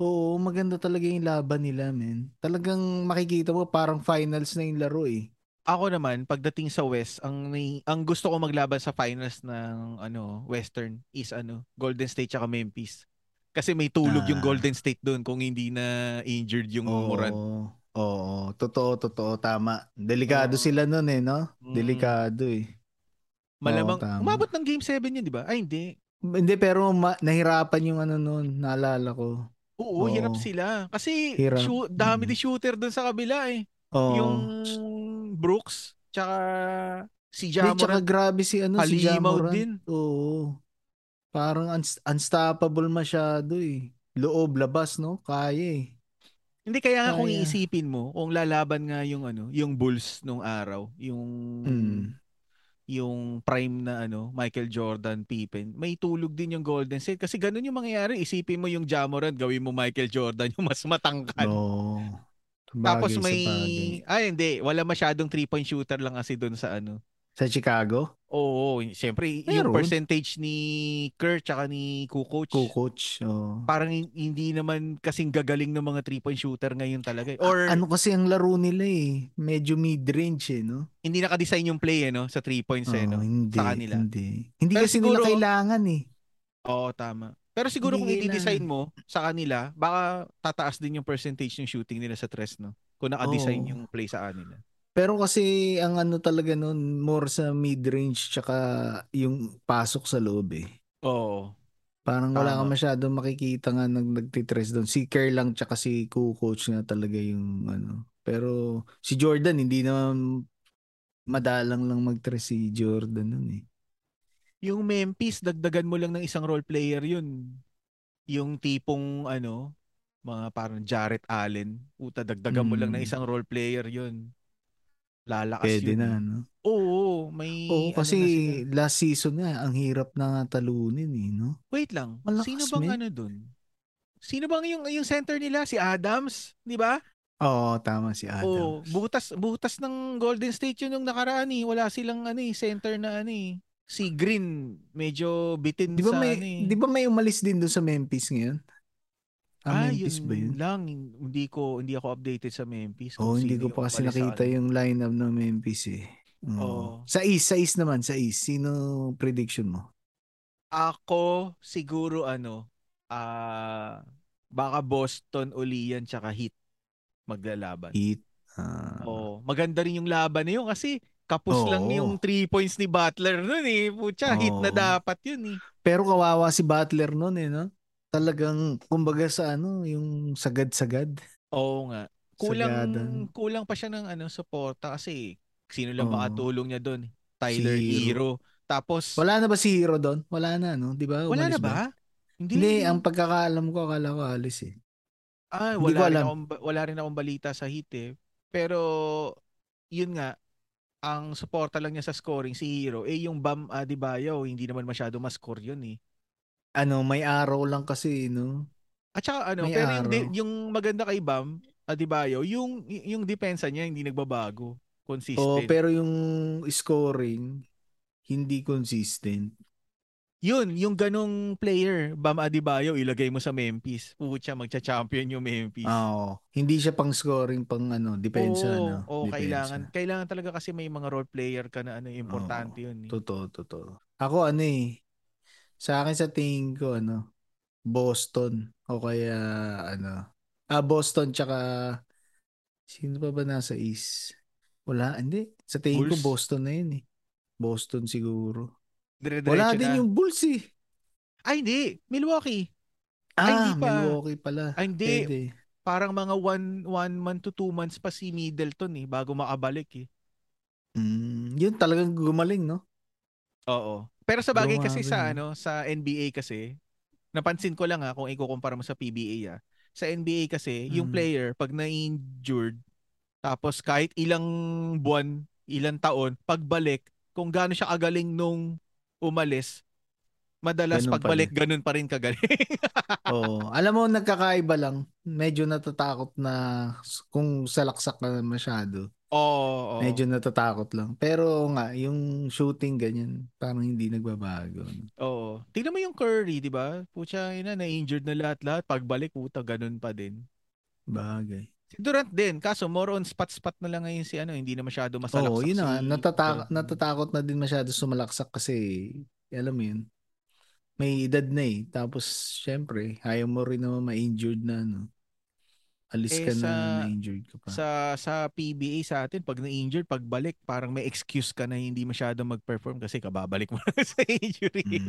Oo, maganda talaga yung laban nila, men. Talagang makikita mo parang finals na yung laro eh. Ako naman, pagdating sa West, ang gusto ko maglaban sa finals ng ano, Western is ano, Golden State at Memphis. Kasi may tulog yung Golden State doon kung hindi na injured yung Morant. Oo, totoo, tama. Delikado sila noon eh, no? Delikado eh. Malamang umabot ng game 7 yun, di ba? Ay, hindi. Hindi, pero nahirapan yung ano noon, naalala ko. Oo, hirap sila. Kasi dami din shooter doon sa kabila eh. Yung Brooks, tsaka si Ja Morant. Tsaka grabe si ano, si Ja Morant din. Oo. Parang unstoppable masyado eh. Loob, labas, no? Kaya eh. Hindi, kaya nga kung iisipin mo, kung lalaban nga yung ano, yung Bulls nung araw, yung prime na ano, Michael Jordan, Pippen, may tulog din yung Golden State kasi ganun yung mangyayari. Isipin mo yung Ja Morant, gawin mo Michael Jordan, yung mas matangkad. Tapos may hindi, wala masyadong 3-point shooter lang kasi doon sa ano, sa Chicago. Oo, siyempre yung percentage ni Kerr tsaka ni Kukoc. Parang hindi naman kasing gagaling ng mga 3-point shooter ngayon talaga. Or ano kasi ang laro nila eh, medyo mid-range eh, no? Hindi naka-design yung play eh, no, sa 3 points eh, no. Hindi kasi siguro, nila kailangan eh. Oo, tama. Pero siguro hindi kung i-design mo sa kanila, baka tataas din yung percentage ng shooting nila sa tres, no. Kung naka-design yung play sa kanila. Pero kasi ang ano talaga nun, more sa mid-range tsaka yung pasok sa loob eh. Oo. Parang wala ka masyadong makikita nga nagtitress doon. Si Kerr lang tsaka si Kukoc nga talaga yung ano. Pero si Jordan, hindi naman madalang lang mag-tress si Jordan nun eh. Yung Memphis, dagdagan mo lang ng isang role player yun. Yung tipong ano, mga parang Jarrett Allen. Dagdagan mo lang ng isang role player yun. Lalakas pwede yun. Na, no? Oo, may... Oo, kasi ano last season nga, ang hirap na talunin eh, no? Wait lang, malakas, sino bang ano dun? Sino bang yung center nila? Si Adams, di ba? Oo, tama, si Adams. Oo, butas ng Golden State yun yung nakaraan eh. Wala silang ano eh, center na ano eh. Si Green, medyo bitin diba sa ano eh. Di ba may umalis din dun sa Memphis ngayon? Memphis yun ba yun? Lang, hindi ako updated sa Memphis. Hindi ko pa kasi nakita yung lineup ng Memphis eh. Sa East naman, sino prediction mo? Ako siguro ano, baka Boston uli yan tsaka Heat maglalaban. Heat. Maganda rin yung laban na yun kasi kapos lang yung 3 points ni Butler noon eh. Pucha, Heat na dapat yun eh. Pero kawawa si Butler noon eh, no? Talagang kumbaga sa ano, yung sagad-sagad. Oo nga. Kulang pa siya ng ano, suporta kasi sino lang makatulong niya doon? Tyler Hero. Tapos wala na ba si Hero doon? Wala na, no? 'Di ba? Wala na ba? Hindi, ang pagkakaalam ko akala ko alis eh. Wala rin akong balita sa Heat eh. Pero yun nga, ang suporta lang niya sa scoring si Hero. Yung Bam Adebayo, hindi naman masyado ma-score yun eh. Ano, may arrow lang kasi, no? At saka ano, may pero yung maganda kay Bam Adebayo, yung depensa niya hindi nagbabago. Consistent. Pero yung scoring, hindi consistent. Yun, yung ganong player, Bam Adebayo, ilagay mo sa Memphis. Pucha, magcha-champion yung Memphis. Hindi siya pang scoring, pang ano, depensa. Kailangan talaga kasi may mga role player ka na ano, importante yun. Eh. Totoo. Ako ano eh, sa akin sa tingin ko ano, Boston o kaya ano, Boston tsaka sino pa ba nasa East? Wala, hindi. Sa tingin Bulls? Ko Boston na 'yun eh. Boston siguro. Wala din yung Bulls eh. Ay, hindi. Milwaukee. Ah, hindi pa. Milwaukee pala. Ay, hindi. Pwede. Parang mga one month to 2 months pa si Middleton eh, bago makabalik eh. Yun talagang gumaling, no? Oo. Pero sa bagay kasi sa ano, sa NBA kasi, napansin ko lang ha, kung ikukumpara mo sa PBA ah. Sa NBA kasi, yung player, pag na-injured, tapos kahit ilang buwan, ilang taon, pagbalik, kung gaano siya kagaling nung umalis, madalas ganun pagbalik, ganun pa rin kagaling. Oo. Alam mo, nagkakaiba lang. Medyo natatakot na kung salaksak na masyado. Oo. Medyo natatakot lang. Pero nga, yung shooting ganyan, parang hindi nagbabago. Oo. Tingnan mo yung Curry, di ba? Pucha, yun na, na-injured na lahat-lahat. Pagbalik, puta, ganun pa din. Bagay. Si Durant din, kaso more on spot-spot na lang ngayon si ano, hindi na masyado masalaksak. Oo, yun na, si natatakot na din masyado sumalaksak kasi, alam mo yun, may edad na eh. Tapos, syempre, ayaw mo rin naman ma-injured na, no? Alis eh, ka na, na-injured ka pa. Sa PBA sa atin, pag na-injured, pagbalik, parang may excuse ka na hindi masyado mag-perform kasi kababalik mo na sa injury.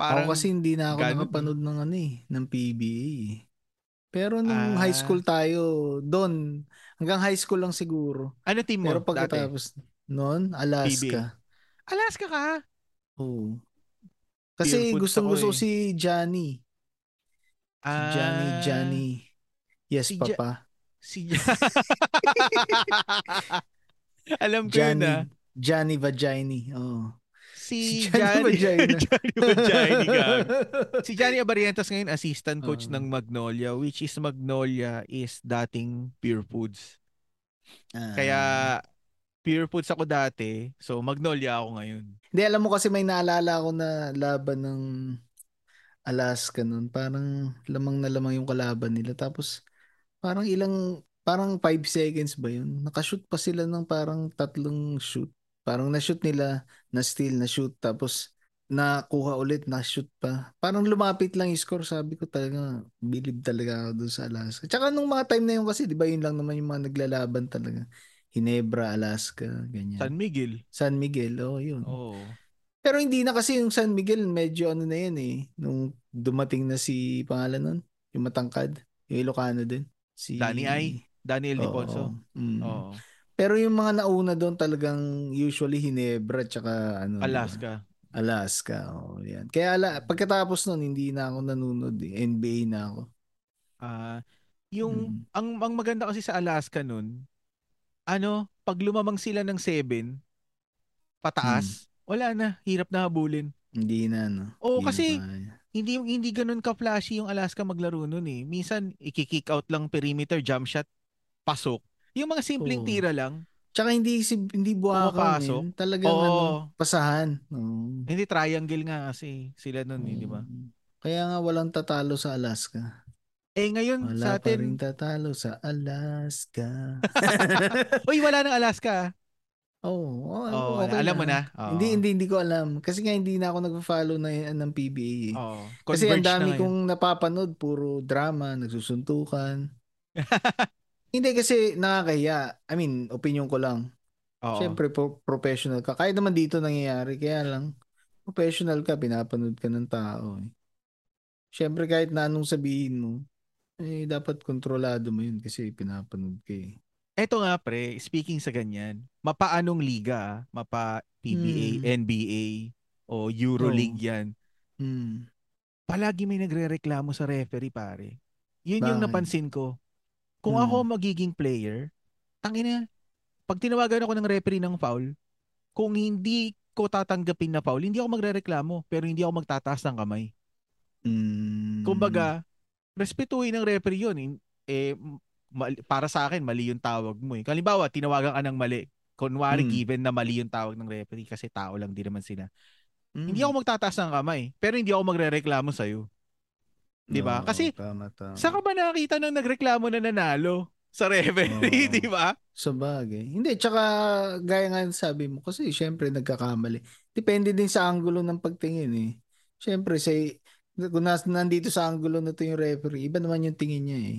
Parang ako kasi hindi na ako nakapanood ng ano eh, ng PBA eh. Pero nung high school tayo, doon, hanggang high school lang siguro. Ano team mo? Pero pagkatapos noon, Alaska. PBA. Alaska ka? Oo. Kasi gusto eh. Si Johnny. Si Johnny. Yes, si Papa. Alam ko Johnny, na. Johnny Vagini. Oh. Si Johnny Vagina. Si Johnny Abarientos ngayon assistant coach ng Magnolia, which is Magnolia is dating Pure Foods. Kaya Pure Foods ako dati, so Magnolia ako ngayon. Hindi, alam mo kasi may naalala ako na laban ng Alaska noon. Parang lamang na lamang yung kalaban nila. Tapos parang parang 5 seconds ba yun? Nakashoot pa sila ng parang 3 shoot. Parang na-shoot nila, na-steal, na-shoot, tapos nakuha ulit, na-shoot pa. Parang lumapit lang yung score, sabi ko talaga, bilib talaga ako doon sa Alaska. Tsaka nung mga time na yun kasi, di ba yun lang naman yung mga naglalaban talaga. Hinebra, Alaska, ganyan. San Miguel. San Miguel, oh yun. Oh. Pero hindi na kasi yung San Miguel, medyo ano na yun eh. Nung dumating na si pangalan nun, yung matangkad, yung Ilocano din. Si Daniel Diponso. Pero yung mga nauna doon talagang usually Hinebra tsaka ano, Alaska. Oh, yan. Kaya pagkatapos noon hindi na ako nanonood eh. NBA na ako. Yung ang maganda kasi sa Alaska noon, ano, pag lumamang sila ng 7 pataas, wala na, hirap na habulin. Hindi na no. Oo, kasi hindi ganoon ka-flashy yung Alaska maglaro noon eh. Minsan i-kick out lang perimeter jump shot, pasok. Yung mga simpleng tira lang. Tsaka hindi buhakan. Talagang pasahan. Hindi triangle nga kasi sila nun, di ba? Kaya nga walang tatalo sa Alaska. Eh ngayon wala sa atin. Wala pa rin tatalo sa Alaska. Uy, wala ng Alaska. Okay, alam mo na. Hindi ko alam. Kasi nga hindi na ako nagpa-follow ng PBA. Kasi ang dami kong napapanood. Puro drama, nagsusuntukan. Hindi kasi nakakahiya. I mean, opinion ko lang. Siyempre, professional ka. Kahit naman dito nangyayari. Kaya lang, professional ka, pinapanood ka ng tao. Eh. Siyempre, kahit na anong sabihin mo, eh, dapat kontrolado mo yun kasi pinapanood ka eh. Eto nga pre, speaking sa ganyan, mapaanong liga? Mapa PBA, NBA, o Euroleague yan. Palagi may nagre-reklamo sa referee pare. Yun yung napansin ko. Kung ako magiging player, tangina, pag tinawagan ako ng referee ng foul, kung hindi ko tatanggapin na foul, hindi ako magrereklamo, pero hindi ako magtataas ng kamay. Kumbaga, respetuhin ng referee yun. Eh, para sa akin, mali yung tawag mo. Eh. Halimbawa, tinawagan ka ng mali. Kunwari, given na mali yung tawag ng referee kasi tao lang, di naman sila. Hindi ako magtataas ng kamay, pero hindi ako magrereklamo sa'yo. Diba? No, kasi saan ka ba nakakita nang nagreklamo na nanalo sa referee, diba? Sa bagay. Hindi, tsaka gaya nga sabi mo kasi syempre nagkakamali. Depende din sa angulo ng pagtingin eh. Syempre, kung nandito sa angulo na to yung referee, iba naman yung tingin niya eh.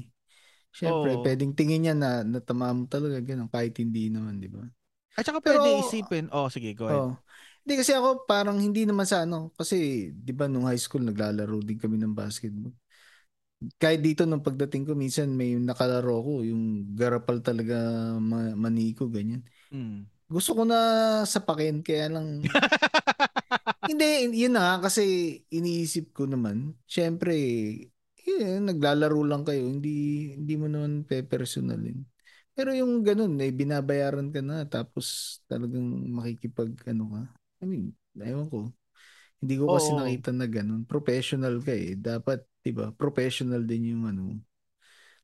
Syempre, pwedeng tingin niya na natama mo talaga ganun, kahit hindi naman, diba? At saka pwede isipin, sige, go ahead. Hindi kasi ako parang hindi naman sa ano. Kasi di ba nung high school naglalaro din kami ng basketball. Kahit dito nung pagdating ko minsan may nakalaro ko. Yung garapal talaga maniko ganyan. Mm. Gusto ko na sapakin kaya lang. Hindi, yun na nga, kasi iniisip ko naman. Siyempre, yun, naglalaro lang kayo. Hindi mo naman pe-personalin. Pero yung ganun, eh, binabayaran ka na tapos talagang makikipag ano ka. I mean, ayaw ko. Hindi ko kasi Oo. nakita na ganun. Professional ka eh. Dapat, di ba, professional din yung ano.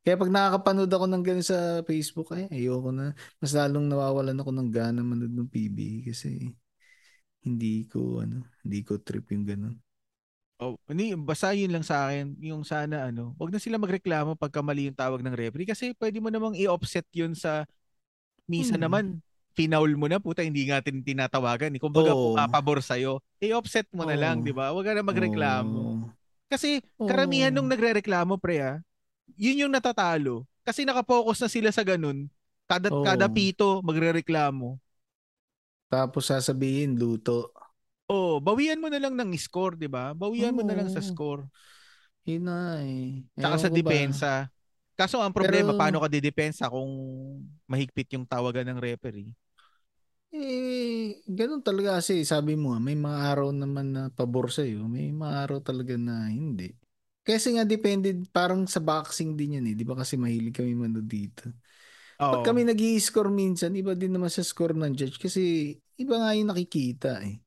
Kaya pag nakakapanood ako ng ganun sa Facebook, ay, ayoko na. Mas lalong nawawalan ako ng gana manood ng PBA kasi hindi ko ano, hindi ko trip yung ganun. Oh, hindi, basta yun lang sa akin, yung sana ano, wag na sila magreklamo pagka mali yung tawag ng referee kasi pwede mo namang i-offset yun sa misa naman. Pinaul mo na, puta, hindi nga tinatawagan. Eh. Kumbaga, Oo. pumapabor sa'yo, i-offset mo na lang, Oo. di ba? Wag ka na magreklamo. Oo. Kasi karamihan nung Oo. nagrereklamo pre yun yung natatalo. Kasi nakapokus na sila sa ganun. Kada Oo. pito magrereklamo. Tapos sasabihin, luto. Oh, bawian mo na lang ng score, 'di ba? Bawian mo na lang sa Oo. score. Yun na eh. Tsaka Ewan sa ko ba. depensa. Kaso ang problema, Pero, paano ka didepensa kung mahigpit yung tawagan ng referee? eh, ganun talaga kasi sabi mo, may mga araw naman na pabor sa'yo, may mga araw talaga na hindi. Kasi nga depende, parang sa boxing din yan eh, di ba kasi mahilig kami manood dito. Pag kami Oo. nag score minsan, iba din naman sa score ng judge kasi iba nga yung nakikita eh.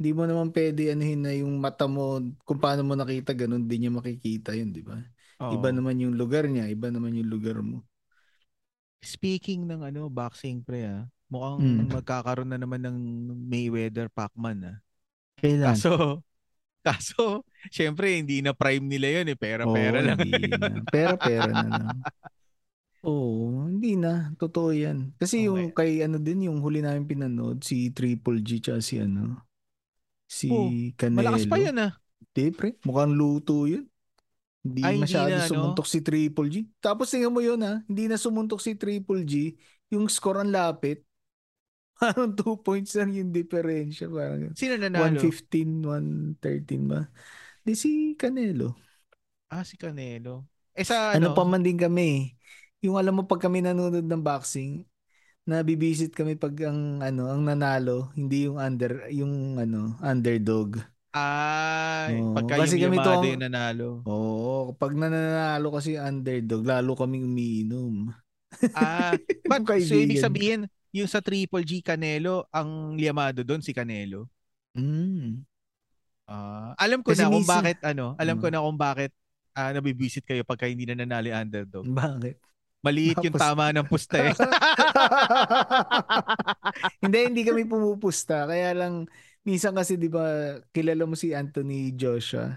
Hindi mo naman pwede anuhin na yung mata mo, kung paano mo nakita, ganun din niya makikita yun, di ba? Iba Oo. naman yung lugar niya, iba naman yung lugar mo. Speaking ng ano, boxing pre mukhang Hmm. magkakaroon na naman ng Mayweather Pacman Kailan? Kaso kaso syempre hindi na prime nila 'yon eh, pera-pera Oo, lang. hindi na. Pera-pera na lang. Oo, hindi na. Totoo yan. Kasi yung Okay. kay ano din, yung huli namin pinanood, si Triple G tsaka si ano, si Oh, malakas pa Canelo. 'yan Di pre, mukhang luto yun. Hindi Ay hindi masyado na ano. sumuntok si Triple G. Tapos tingnan mo yun ha, hindi na sumuntok si Triple G. Yung score ang lapit, parang 2 points lang yung diferensya. Parang Sino nanalo? 115, 113 ba? Di si Canelo. Ah, si Canelo. Eh sa Ano pa ano, man din kami. Yung alam mo pag kami nanonood ng boxing, nabibisit kami pag ang ano, ang nanalo, hindi yung yung ano, underdog. Oo, Pagka kasi yung kami to Yamada ang yung nanalo. Oo, kapag nananalo kasi underdog, lalo kami umiinom. Yung But so ibig kaibigan ko. sabihin, yung sa Triple G Canelo, ang liyamado doon si Canelo. Mm. Alam ko Kasi na kung misa. bakit ano, alam ko na kung bakit nabibisit kayo pagka hindi na nanali underdog. Bakit? Maliit yung Tapos. tama ng pusta eh. Hindi kami pumupusta. Kaya lang, minsan kasi di ba, kilala mo si Anthony Joshua,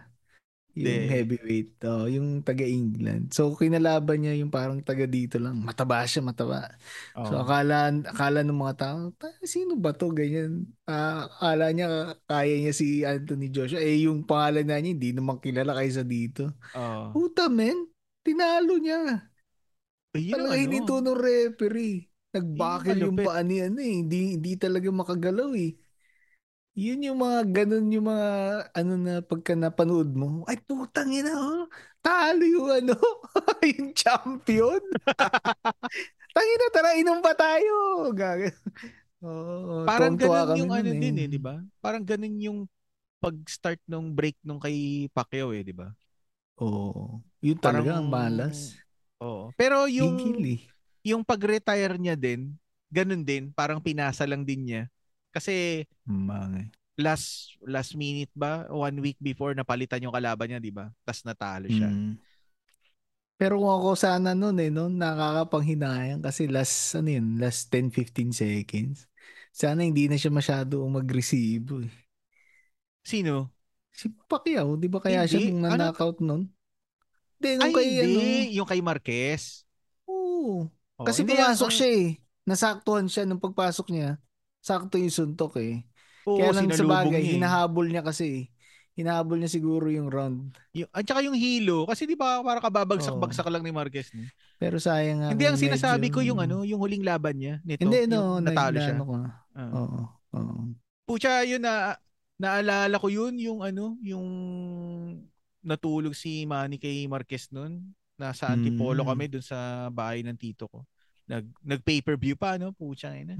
yung De, heavyweight, oh, yung taga-England. So, kinalaban niya yung parang taga dito lang. Mataba siya, mataba. So, oh. akala ng mga tao, sino ba to? Ganyan. Akala niya, kaya niya si Anthony Joshua. Eh, yung pangalan na niya, hindi naman kilala kaysa dito. Oh. Puta, men. Tinalo niya. Yun ang Talaga ano, hinito ng referee. yun yung Nagbakil yung malupit. paa ni ano eh. Hindi talaga makagalaw eh. Yun yung mga ganun yung mga ano na pagka napanood mo. Ay putang ina oh. Talo yung ano. yung champion. Tangina tara inom pa tayo. Oo, Parang tuwang-tuwa ganun kami yung ano nun eh. din eh, di ba? Parang ganun yung pag-start nung break nung kay Pacquiao eh, di ba? Oo. Yun Parang talaga ang malas. oo. Pero Gigil yung eh. Pag-retire niya din, ganun din, parang pinasa lang din niya. Kasi Mangay. last minute ba, 1 week before napalitan yung kalaban niya, di ba? Tas natalo siya. Mm. Pero kung ako sana noon eh, no, nakakapanghinayang kasi last, ano yun, last 10-15 seconds. Sana hindi na siya masyado mag-receive eh. Sino? Si Pacquiao, di ba kaya siya Hindi, nung ano? na-knockout noon? Hindi, nung Ay, kay ano, hindi. Yung kay Marquez. oo. Oh, Kasi hindi pumasok siya eh. Nasaktuhan siya nung pagpasok niya. Sakto yung suntok eh. Kaya lang sa sinalubong bagay, niya eh. hinahabol niya kasi eh. Hinahabol niya siguro yung round. At saka yung hilo, kasi di ba para Oo. kababagsak-bagsak lang ni Marquez no? Pero sayang nga Hindi kung ang medyo, sinasabi ko yung ano, yung huling laban niya nito, hindi, yung no, natalo siya. naano ko. Oo, oo. Pucha, yun na naalala ko yun, yung ano, yung natulog si Manny kay Marquez noon. Nasa Antipolo kami doon sa bahay ng tito ko. Nag-pay-per-view pa, no? Pucha, yun na.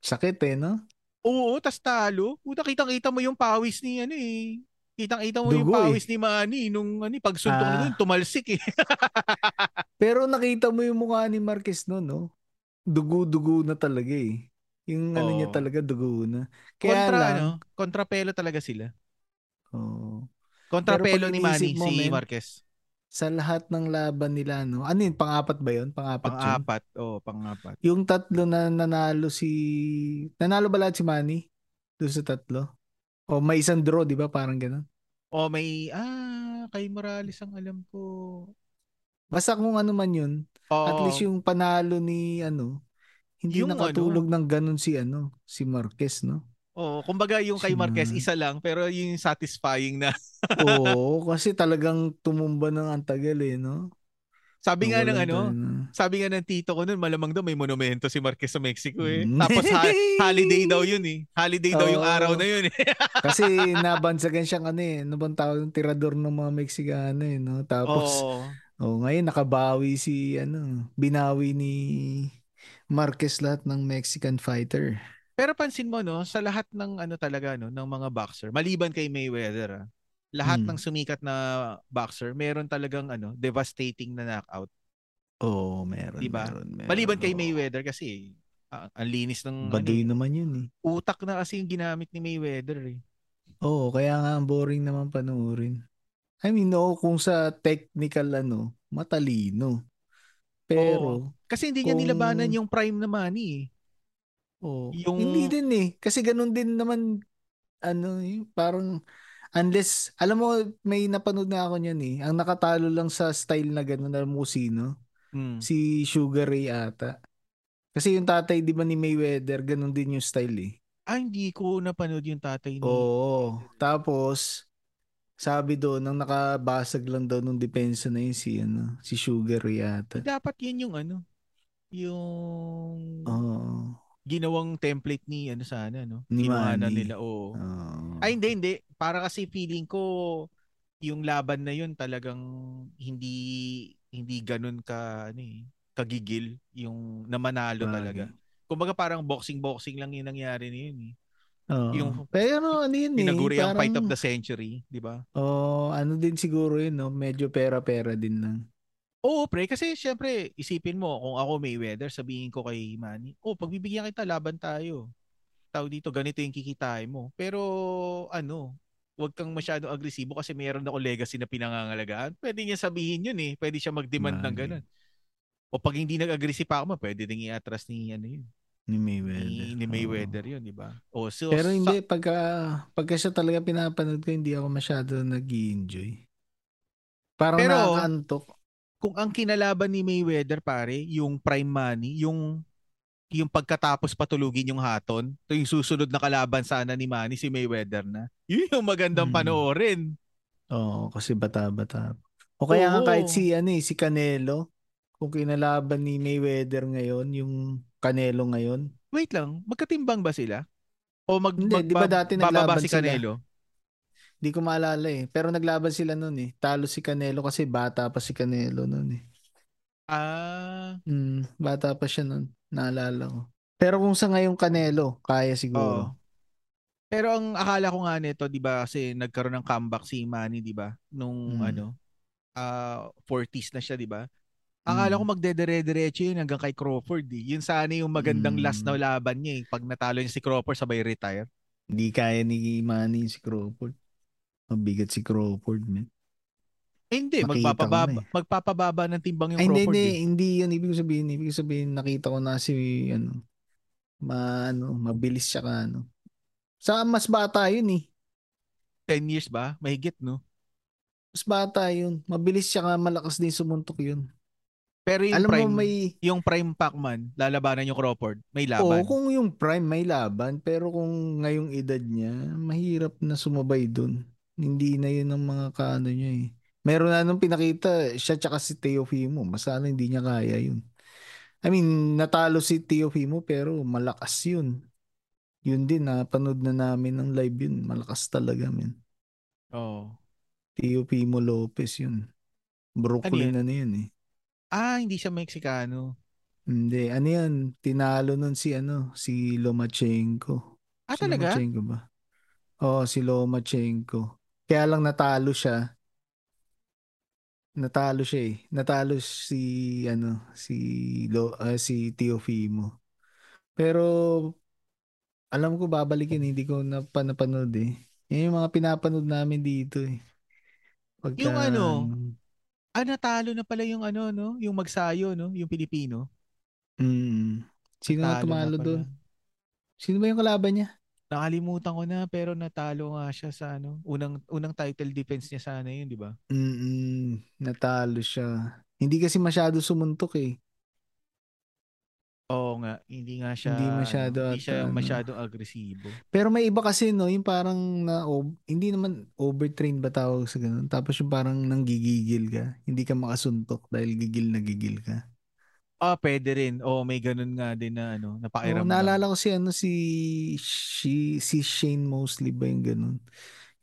Sakit eh, no? Oo, tas talo. Puta, kitang-kita mo yung pawis ni ano eh. Kitang-kita mo yung pawis ni Manny nung ano, pagsuntok nun, tumalsik eh. Pero nakita mo yung mukha ni Marquez noon, no? Dugo-dugo na talaga eh. Yung ano niya talaga, dugo na. Kaya kontra, lang, ano? Kontrapelo talaga sila. Oo. Kontrapelo ni Manny, si Marquez. Sa lahat ng laban nila, no? Ano yun? Pang-apat ba yun? Pang-apat. Oo, pang-apat. Yung tatlo na nanalo si... Nanalo ba lahat si Manny? Doon sa tatlo? O may isang draw, di ba? Parang ganun. O may... kay Morales ang alam ko. Basta kung ano man yun. Oh. At least yung panalo ni ano... Hindi yung nakatulog ano, ng ganun si ano, si Marquez, no? Oo, kumbaga yung kay Marquez isa lang pero yung satisfying na. Oo, kasi talagang tumumba ng antagal eh, no? Sabi nga ng ano, sabi nga ng tito ko noon, malamang daw may monumento si Marquez sa Mexico eh. Tapos holiday daw yun eh. Holiday daw yung araw na yun eh. Kasi nabansagan siyang ano eh, ano bang tawag ng tirador ng mga Mexicano eh, no? Tapos ngayon nakabawi si ano, binawi ni Marquez lahat ng Mexican fighter. Pero pansin mo no, sa lahat ng ano talaga no, ng mga boxer, maliban kay Mayweather, lahat ng sumikat na boxer, meron talagang ano, devastating na knockout. Oo, meron, diba? Meron. Maliban kay Mayweather kasi ang linis ng baduy ano, naman yun eh. Utak na kasi yung ginamit ni Mayweather eh. Oo, kaya nga ang boring naman panoorin. I mean, kung sa technical ano, matalino. Pero kasi hindi niya nilabanan yung prime na Manny eh. Hindi din eh. Kasi ganun din naman ano eh, parang unless, alam mo may napanood na ako niyan eh. Ang nakatalo lang sa style na ganun, alam mo sino? Si Sugar Ray ata. Kasi yung tatay di ba ni Mayweather, ganun din yung style eh. Hindi ko napanood yung tatay ni Mayweather. Tapos sabi doon, nang nakabasag lang daw nung depensa na yun si, ano, si Sugar yata. Dapat yun yung ano, yung ginawang template ni ano sana, no? Iwanan nila, Ay, hindi. Para kasi feeling ko, yung laban na yun talagang hindi ganun ka, ano eh, kagigil, yung namanalo talaga. Kumbaga parang boxing-boxing lang yung nangyari na yun eh. Pero ano yun eh, parang, fight of the century, di ba? Ano din siguro yun, no? Medyo pera-pera din lang. Pre, kasi syempre, isipin mo, kung ako Mayweather, sabihin ko kay Manny, pagbibigyan kita, laban tayo. Tao dito, ganito yung kikitain mo. Pero, ano, huwag kang masyadong agresibo kasi mayroon ako legacy na pinangangalagaan. Pwede niya sabihin yun eh, pwede siya mag-demand ng ganun. O pag hindi nag-agresive pa ako, pwede din i-atras ni ano yun. Ni Mayweather yun, di ba? So, pero hindi, pagka siya talaga pinapanood ko, hindi ako masyado nag-i-enjoy. Parang nakakantok. Kung ang kinalaban ni Mayweather, pare, yung prime money, yung pagkatapos patulugin yung haton, ito yung susunod na kalaban sana ni Manny, si Mayweather na. Yun yung magandang panoorin. Oo, kasi bata-bata. O kaya nga kahit si, ano, si Canelo, kung kinalaban ni Mayweather ngayon, yung Canelo ngayon. Wait lang, magkatimbang ba sila? O hindi, di ba dati naglaban si Canelo? Hindi ko maalala eh. Pero naglaban sila noon eh. Talo si Canelo kasi bata pa si Canelo noon eh. Bata pa siya noon. Naalala ko. Pero kung sa ngayong Canelo, kaya siguro. Pero ang akala ko nga nito, di ba kasi nagkaroon ng comeback si Manny, di ba? Nung 40s na siya, di ba? Akala ko magdedere-derecho yun hanggang kay Crawford eh. Yun sana yung magandang last na laban niya eh. Pag natalo niya si Crawford, sabay retire. Hindi kaya ni Manny si Crawford. Mabigat si Crawford, man. Hindi, magpapababa ng timbang yung Crawford. Hindi yun. Ibig sabihin, nakita ko na si, mabilis siya ka, ano. Sa mas bata yun eh. 10 years ba? Mahigit, no? Mas bata yun. Mabilis siya ka, malakas din sumuntok yun. Pero yung alam prime, mo yung prime Pacman, lalabanan yung Crawford, may laban. Kung yung prime may laban, pero kung ngayong edad niya, mahirap na sumabay dun. Hindi na yun ang mga kaano niya eh. Meron na nung pinakita, siya tsaka si Teofimo, masana hindi niya kaya yun. I mean, natalo si Teofimo pero malakas yun. Yun din, napanood na namin ng live yun. Malakas talaga, man. Oo. Tio Pimo Lopez yun. Brooklyn ano yun eh. Ah, hindi siya Mexicano. Hindi. Ano yan? Tinalo nun si ano? Si Lomachenko. Ah, si talaga? Lomachenko ba? Oo, si Lomachenko. Kaya lang natalo siya. Natalo siya eh. Natalo si ano, si Teofimo. Pero alam ko babalikin, hindi ko napanood eh. Yan yung mga pinapanood namin dito eh. Pagka, yung ano, natalo na pala yung ano, no? Yung magsayo, no? Yung Pilipino. Sino na tumalo doon? Sino ba yung kalaban niya? Nakalimutan ko na, pero natalo nga siya sa ano, unang title defense niya sana yun, di ba? Natalo siya. Hindi kasi masyado sumuntok eh. Oo nga, hindi nga siya hindi masyado agresibo. Pero may iba kasi no, yung parang hindi naman overtrain ba tawag sa ganun. Tapos yung parang nanggigigil ka, hindi ka makasuntok dahil gigil na gigil ka. Ah, pwede rin. Oh, may ganun nga din na ano, napairam. Oh, naalala ko si ano si Shane Mosley ba yung ganun.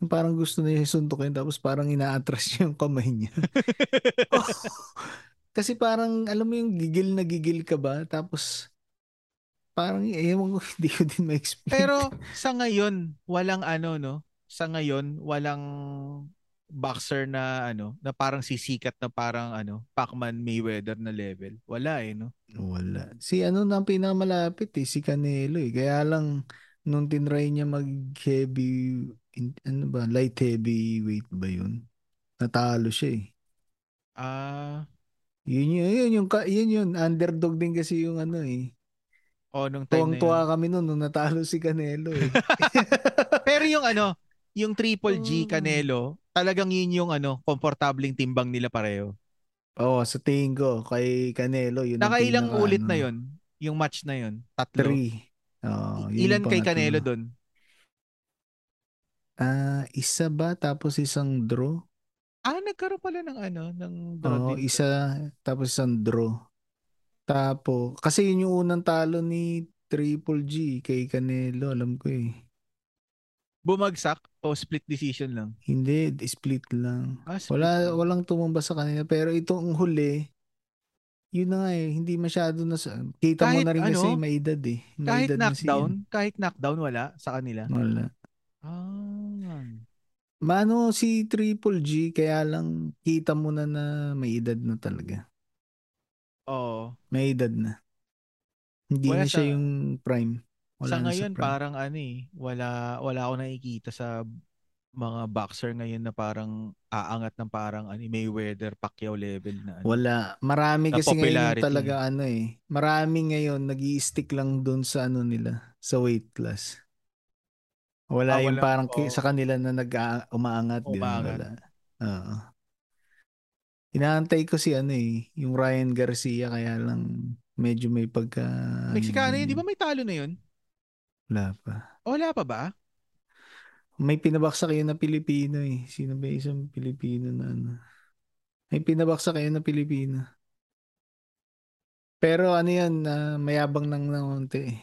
Yung parang gusto niya suntukin tapos parang inaatras niya yung kamay niya. Oh. Kasi parang, alam mo yung gigil na gigil ka ba? Tapos, parang, hindi ko din ma-explain. Pero, sa ngayon, walang ano, no? Sa ngayon, walang boxer na, ano, na parang sisikat na parang, ano, Pacman Mayweather na level. Wala eh, no? Wala. Si ano na pinakamalapit eh, si Canelo eh. Kaya lang, nung tinry niya mag-heavy, ano ba, light heavyweight ba yun? Natalo siya eh. Yun, underdog din kasi yung ano eh. Oh, nung time tuwang-tuwa kami noon nung natalo si Canelo eh. Pero yung ano, yung Triple G Canelo, talagang yun yung ano, komportableng timbang nila pareho. Oh, sa tingin ko kay Canelo yun. Nakailang ulit na yun, yung match na yun? 3. Oh, ilan kay Canelo doon? Isa ba tapos isang draw? Ah, nagkaroon pala ng ano, ng draw. Oo, isa, tapos isang draw. Tapos, kasi yun yung unang talo ni Triple G kay Canelo, alam ko eh. Bumagsak o split decision lang? Hindi, split lang. Ah, split lang. Walang tumumba sa kanila. Pero itong huli, yun na nga eh, hindi masyado na, kita kahit, mo na rin kasi ano, may edad eh. May kahit edad knockdown, na wala sa kanila? Wala. Ah, Mano si Triple G kaya lang kita mo na may edad na talaga. Oo. May edad na. Hindi wala na siya yung prime. Wala sa ngayon sa prime. Parang ano eh, wala ako nakikita sa mga boxer ngayon na parang aangat ng parang ano, Mayweather, Pacquiao level na. Ano, wala. Marami na kasi ngayon talaga ano eh. Marami ngayon nag-i-stick lang doon sa ano nila, sa weight class. Wala yung parang sa kanila na umaangat. Inaantay ko si ano eh, yung Ryan Garcia kaya lang medyo may pagka... Mexicano yun, di ba may talo na yun? Wala pa. Wala pa ba? May pinabaksa kayo na Pilipino eh. Sino ba isang Pilipino na ano? May pinabaksa kayo na Pilipino. Pero ano yan, mayabang nang naunti eh.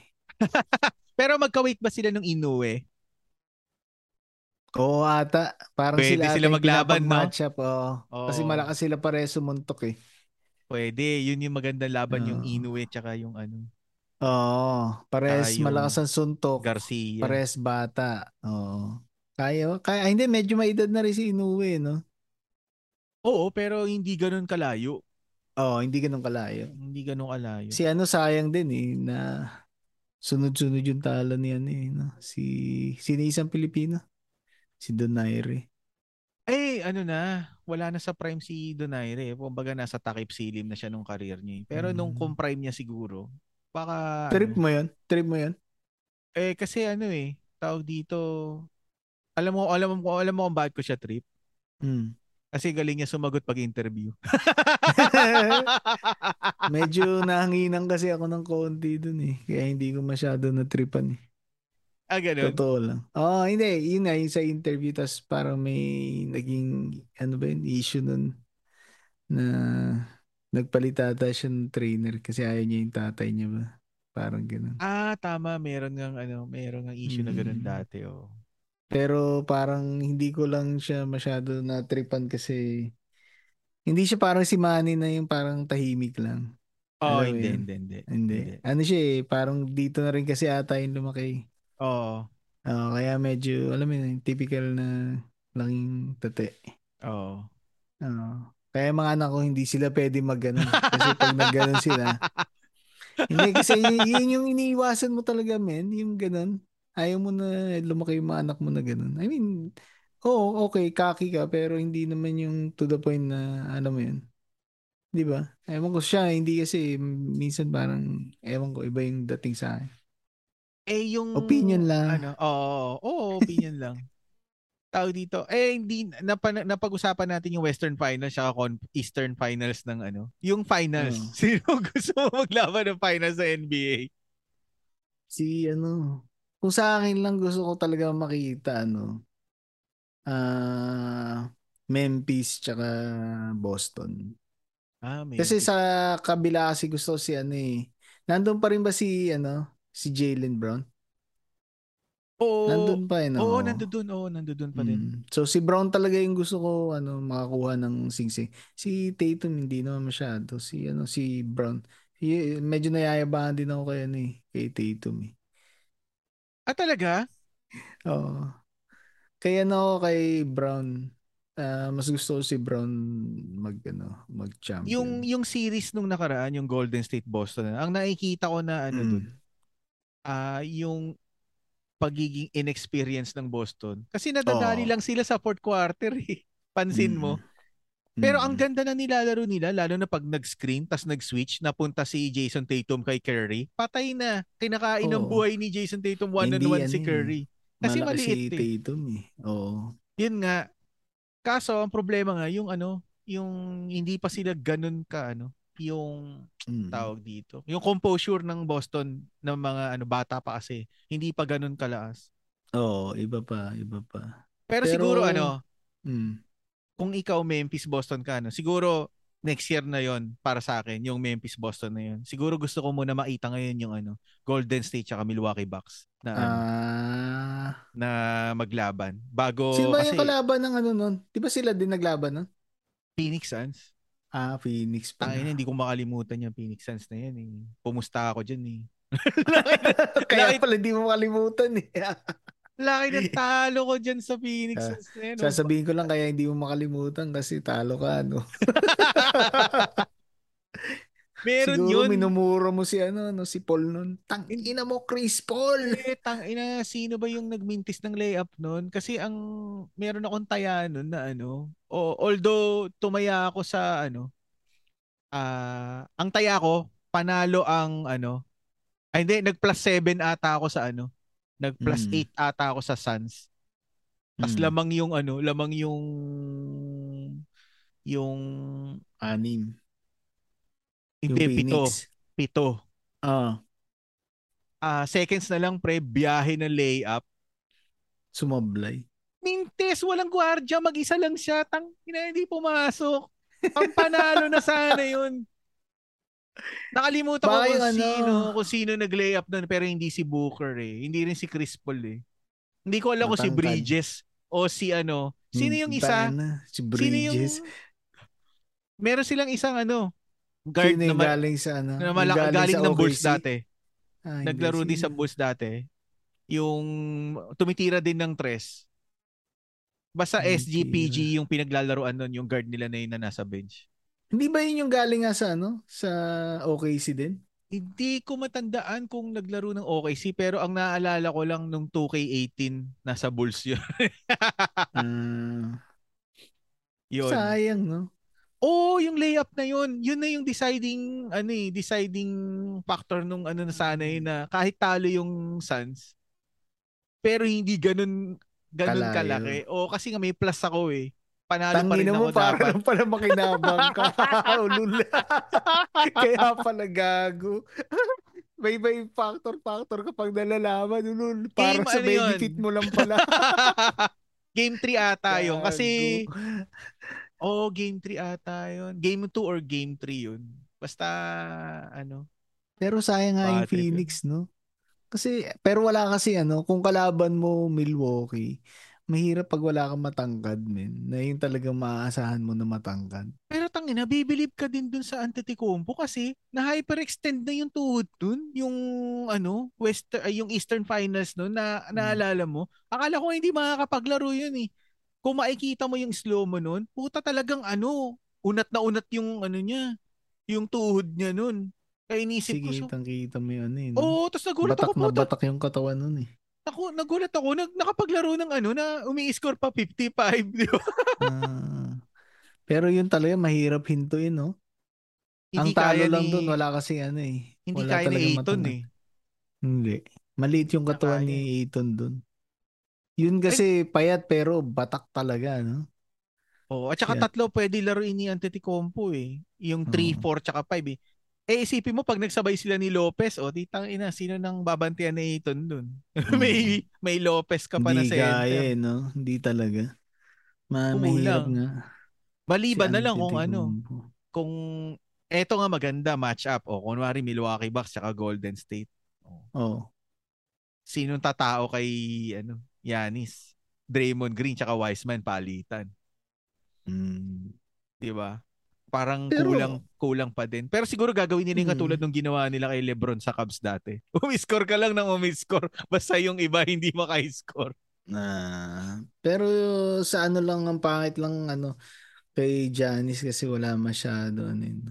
Pero magka-weight ba sila nung Inoue? Oo ata. Parang pwede sila maglaban, no? Oh. Kasi malakas sila pare sumuntok eh. Pwede. Yun yung magandang laban, yung Inoue tsaka yung ano. Oo. Pares malakas ang suntok. Garcia. Pares bata. Oo. Kaya hindi, medyo may edad na rin si Inoue, no? Oo, pero hindi ganun kalayo. Oo, hindi ganun kalayo. Si ano, sayang din eh, na sunod-sunod yung talo niyan eh. No? Sino isang Pilipino? Si Donaire. Eh, ano na, wala na sa prime si Donaire. Kumbaga nasa takip silim na siya nung career niya. Pero nung kumprime niya siguro, baka... Trip mo yun? Eh, kasi ano eh, tawag dito, alam mo kung bakit ko siya trip. Kasi galing niya sumagot pag-interview. Medyo nahanginan kasi ako ng konti dun eh. Kaya hindi ko masyado natripan eh. Ah, ganun? Totoo lang. Oo, hindi. Yun nga, yung sa interview, tapos parang may naging, ano ba yun, issue nun na nagpalitata siya ng trainer kasi ayaw niya yung tatay niya ba. Parang gano'n. Ah, tama. Meron ng ano, meron ng issue na gano'n dati. Oh. Pero parang hindi ko lang siya masyado natripan kasi hindi siya parang si Manny na yung parang tahimik lang. Oh, hindi. Ano siya eh, parang dito na rin kasi ata yung lumaki. Oo. Oh. Kaya medyo, alam mo yun, typical na langing tate. Oo. Oh. Kaya mga anak ko, hindi sila pwede mag-ganon. Kasi pag nag-ganon sila, hindi, kasi yun yung iniiwasan mo talaga, men. Yung ganun. Ayaw mo na lumaki yung mga anak mo na ganun. I mean, oo, okay, kaki ka, pero hindi naman yung to the point na, alam mo yun. Di ba? Ewan ko siya, hindi kasi minsan parang, ewan ko, iba yung dating sa akin. Eh, yung... Opinion lang. Ano, oo, opinion lang. Tawag dito. Eh, hindi, napag-usapan natin yung Western Finals at Eastern Finals ng ano. Yung Finals. Oh. Sino gusto mo maglaban ng Finals sa NBA? Si ano... Kung sa akin lang gusto ko talaga makita ano Memphis tsaka Boston. Ah, Memphis. Kasi sa kabila kasi gusto si ano eh. Nandun pa rin ba si ano si Jaylen Brown? Oo. Nandun pa eh. No? Oo, nandun. Oo, nandun pa rin. So si Brown talaga yung gusto ko ano makakuha ng sing-sing. Si Tatum hindi naman masyado. Si ano si Brown. Medyo nayayabahan din ako kay ano eh, kay Tatum eh. Ah, talaga? Oo. Kaya no, kay Brown, mas gusto si Brown mag-champion. Yung series nung nakaraan, yung Golden State Boston, ang nakikita ko na ano dun, yung pagiging inexperience ng Boston. Kasi nadadali lang sila sa fourth quarter eh. Pansin mo. Pero ang ganda na nilalaro nila, lalo na pag nag-screen, tas nag-switch, napunta si Jason Tatum kay Curry, patay na. Kinakain ng buhay ni Jason Tatum one-on-one si Curry. Kasi malaki maliit si Tatum eh. Oo. Yun nga. Kaso, ang problema nga, yung ano, yung hindi pa sila ganun ka, ano, yung tawag dito. Yung composure ng Boston ng mga ano bata pa kasi, hindi pa ganun kalaas. Oo, iba pa. Pero siguro ano, kung ikaw Memphis-Boston ka, no? Siguro next year na yon para sa akin, yung Memphis-Boston na yon. Siguro gusto ko muna makita ngayon yung ano, Golden State at Milwaukee Bucks na, na maglaban. Bago, sino ba yung kalaban ng ano nun? Di ba sila din naglaban nun? Phoenix Suns. Ah, Phoenix pa. Ay, hindi ko makalimutan yung Phoenix Suns na yan. Eh. Pumusta ako dyan eh. Kaya pala hindi mo makalimutan eh. Laki ng talo ko dyan sa Phoenix. Sasabihin ko lang kaya hindi mo makalimutan kasi talo ka, no? Meron siguro yun. Minumura mo si, ano, si Paul nun. Tangina mo, Chris Paul! Eh, tangina, sino ba yung nagmintis ng layup nun? Kasi ang meron akong taya nun na ano, although tumaya ako sa ano, ang taya ko, panalo ang ano, ay hindi, nag+7 ata ako sa ano, nag+8 ata ako sa Suns. Tas lamang yung ano, lamang yung anim. Hindi, pito. Seconds na lang pre, biyahe na layup. Sumablay. Mintes, walang guardia, mag-isa lang siya. Hindi pumasok. Ang panalo na sana yun. Nakalimutan ko kung sino nag-layup nun pero hindi si Booker eh. Hindi rin si Chris Paul eh. Hindi ko alam kung si Bridges o si ano. Sino yung isa? Si Bridges. Meron silang isang ano. Guard na galing sa ano. Na galing ng Bulls dati. Naglaro din sa Bulls dati. Yung tumitira din ng tres. Basta SGPG yung pinaglalaroan nun. Yung guard nila na yun na nasa bench. Hindi ba yun yung galing nga sa ano? Sa OKC din? Hindi ko matandaan kung naglaro ng OKC pero ang naalala ko lang nung 2K18 nasa Bulls yun. Yun. Sayang no? Oo, yung layup na yun. Yun na yung deciding factor nung ano na sana yun na kahit talo yung Suns pero hindi ganun kalaki. O kasi nga may plus ako eh. Panalo pa rin ako dapat. Tangina mo, parang pala makinabang ka. Ulula. Kaya pala gago. May factor kapag nalalaman. Ulul. Parang sa benefit mo lang pala. Game 3 ata yun. Kasi, game 3 ata yun. Game 2 or game 3 yun. Basta, ano. Pero sayang nga yung Bad trip yun. Phoenix, no? Kasi, pero wala kasi ano, kung kalaban mo Milwaukee, mahirap pag wala kang matangkad, men. Na yung talagang maaasahan mo na matangkad. Pero tangin, nabibilib ka din dun sa Antetokounmpo kasi na-hyperextend na yung tuhod dun. Yung ano, yung Eastern Finals no, na Mm. naalala mo. Akala ko hindi makakapaglaro yun eh. Kung makikita mo yung slow mo nun, puta talagang ano, unat na unat yung ano niya, yung tuhod niya nun. Kaya inisip Sige, ko, so, kitang-kita mo yun, eh, no? oo, tapos nagulat ako Batak na puta. batak yung katawan nun, eh. Ako, nagulat ako, nakapaglaro ng ano na umi-score pa 55, di ba? Ah, pero yun talaga, mahirap hintuin, no? Ang Hindi talo kaya lang dun, ni, wala kasi ano, eh. hindi Wala kaya ni talaga Aiton matangkad. eh. Hindi. Maliit yung Na katawan kaya. ni Aiton dun. Yun Eh, kasi payat pero batak talaga, no? oh, at saka Yan. tatlo pwede laruin ni Antetokounmpo eh. Yung 3, Oo. 4, tsaka 5 eh. Eh, isipin mo pag nagsabay sila ni Lopez, oh, titang ina, sino nang babantayan ni Aiton dun? Mm. may Lopez ka pa Hindi na kaya, center. eh, no? Hindi talaga. Mahirap Kumulang. nga si Maliban na lang kung ano, Antetokounmpo. kung eto nga maganda matchup. O, kunwari Milwaukee Bucks tsaka Golden State. O, Oh. sinong tatao kay ano, Giannis? Draymond Green tsaka Wiseman palitan, Mm. 'di ba? Parang kulang Pero, kulang pa din. Pero siguro gagawin nila yung katulad mm, nung ginawa nila kay LeBron sa Cavs dati. Umiscore ka lang ng umiscore basta yung iba hindi maka-score. Pero sa ano lang ang pangit lang ano kay Giannis kasi wala masyado ano yun.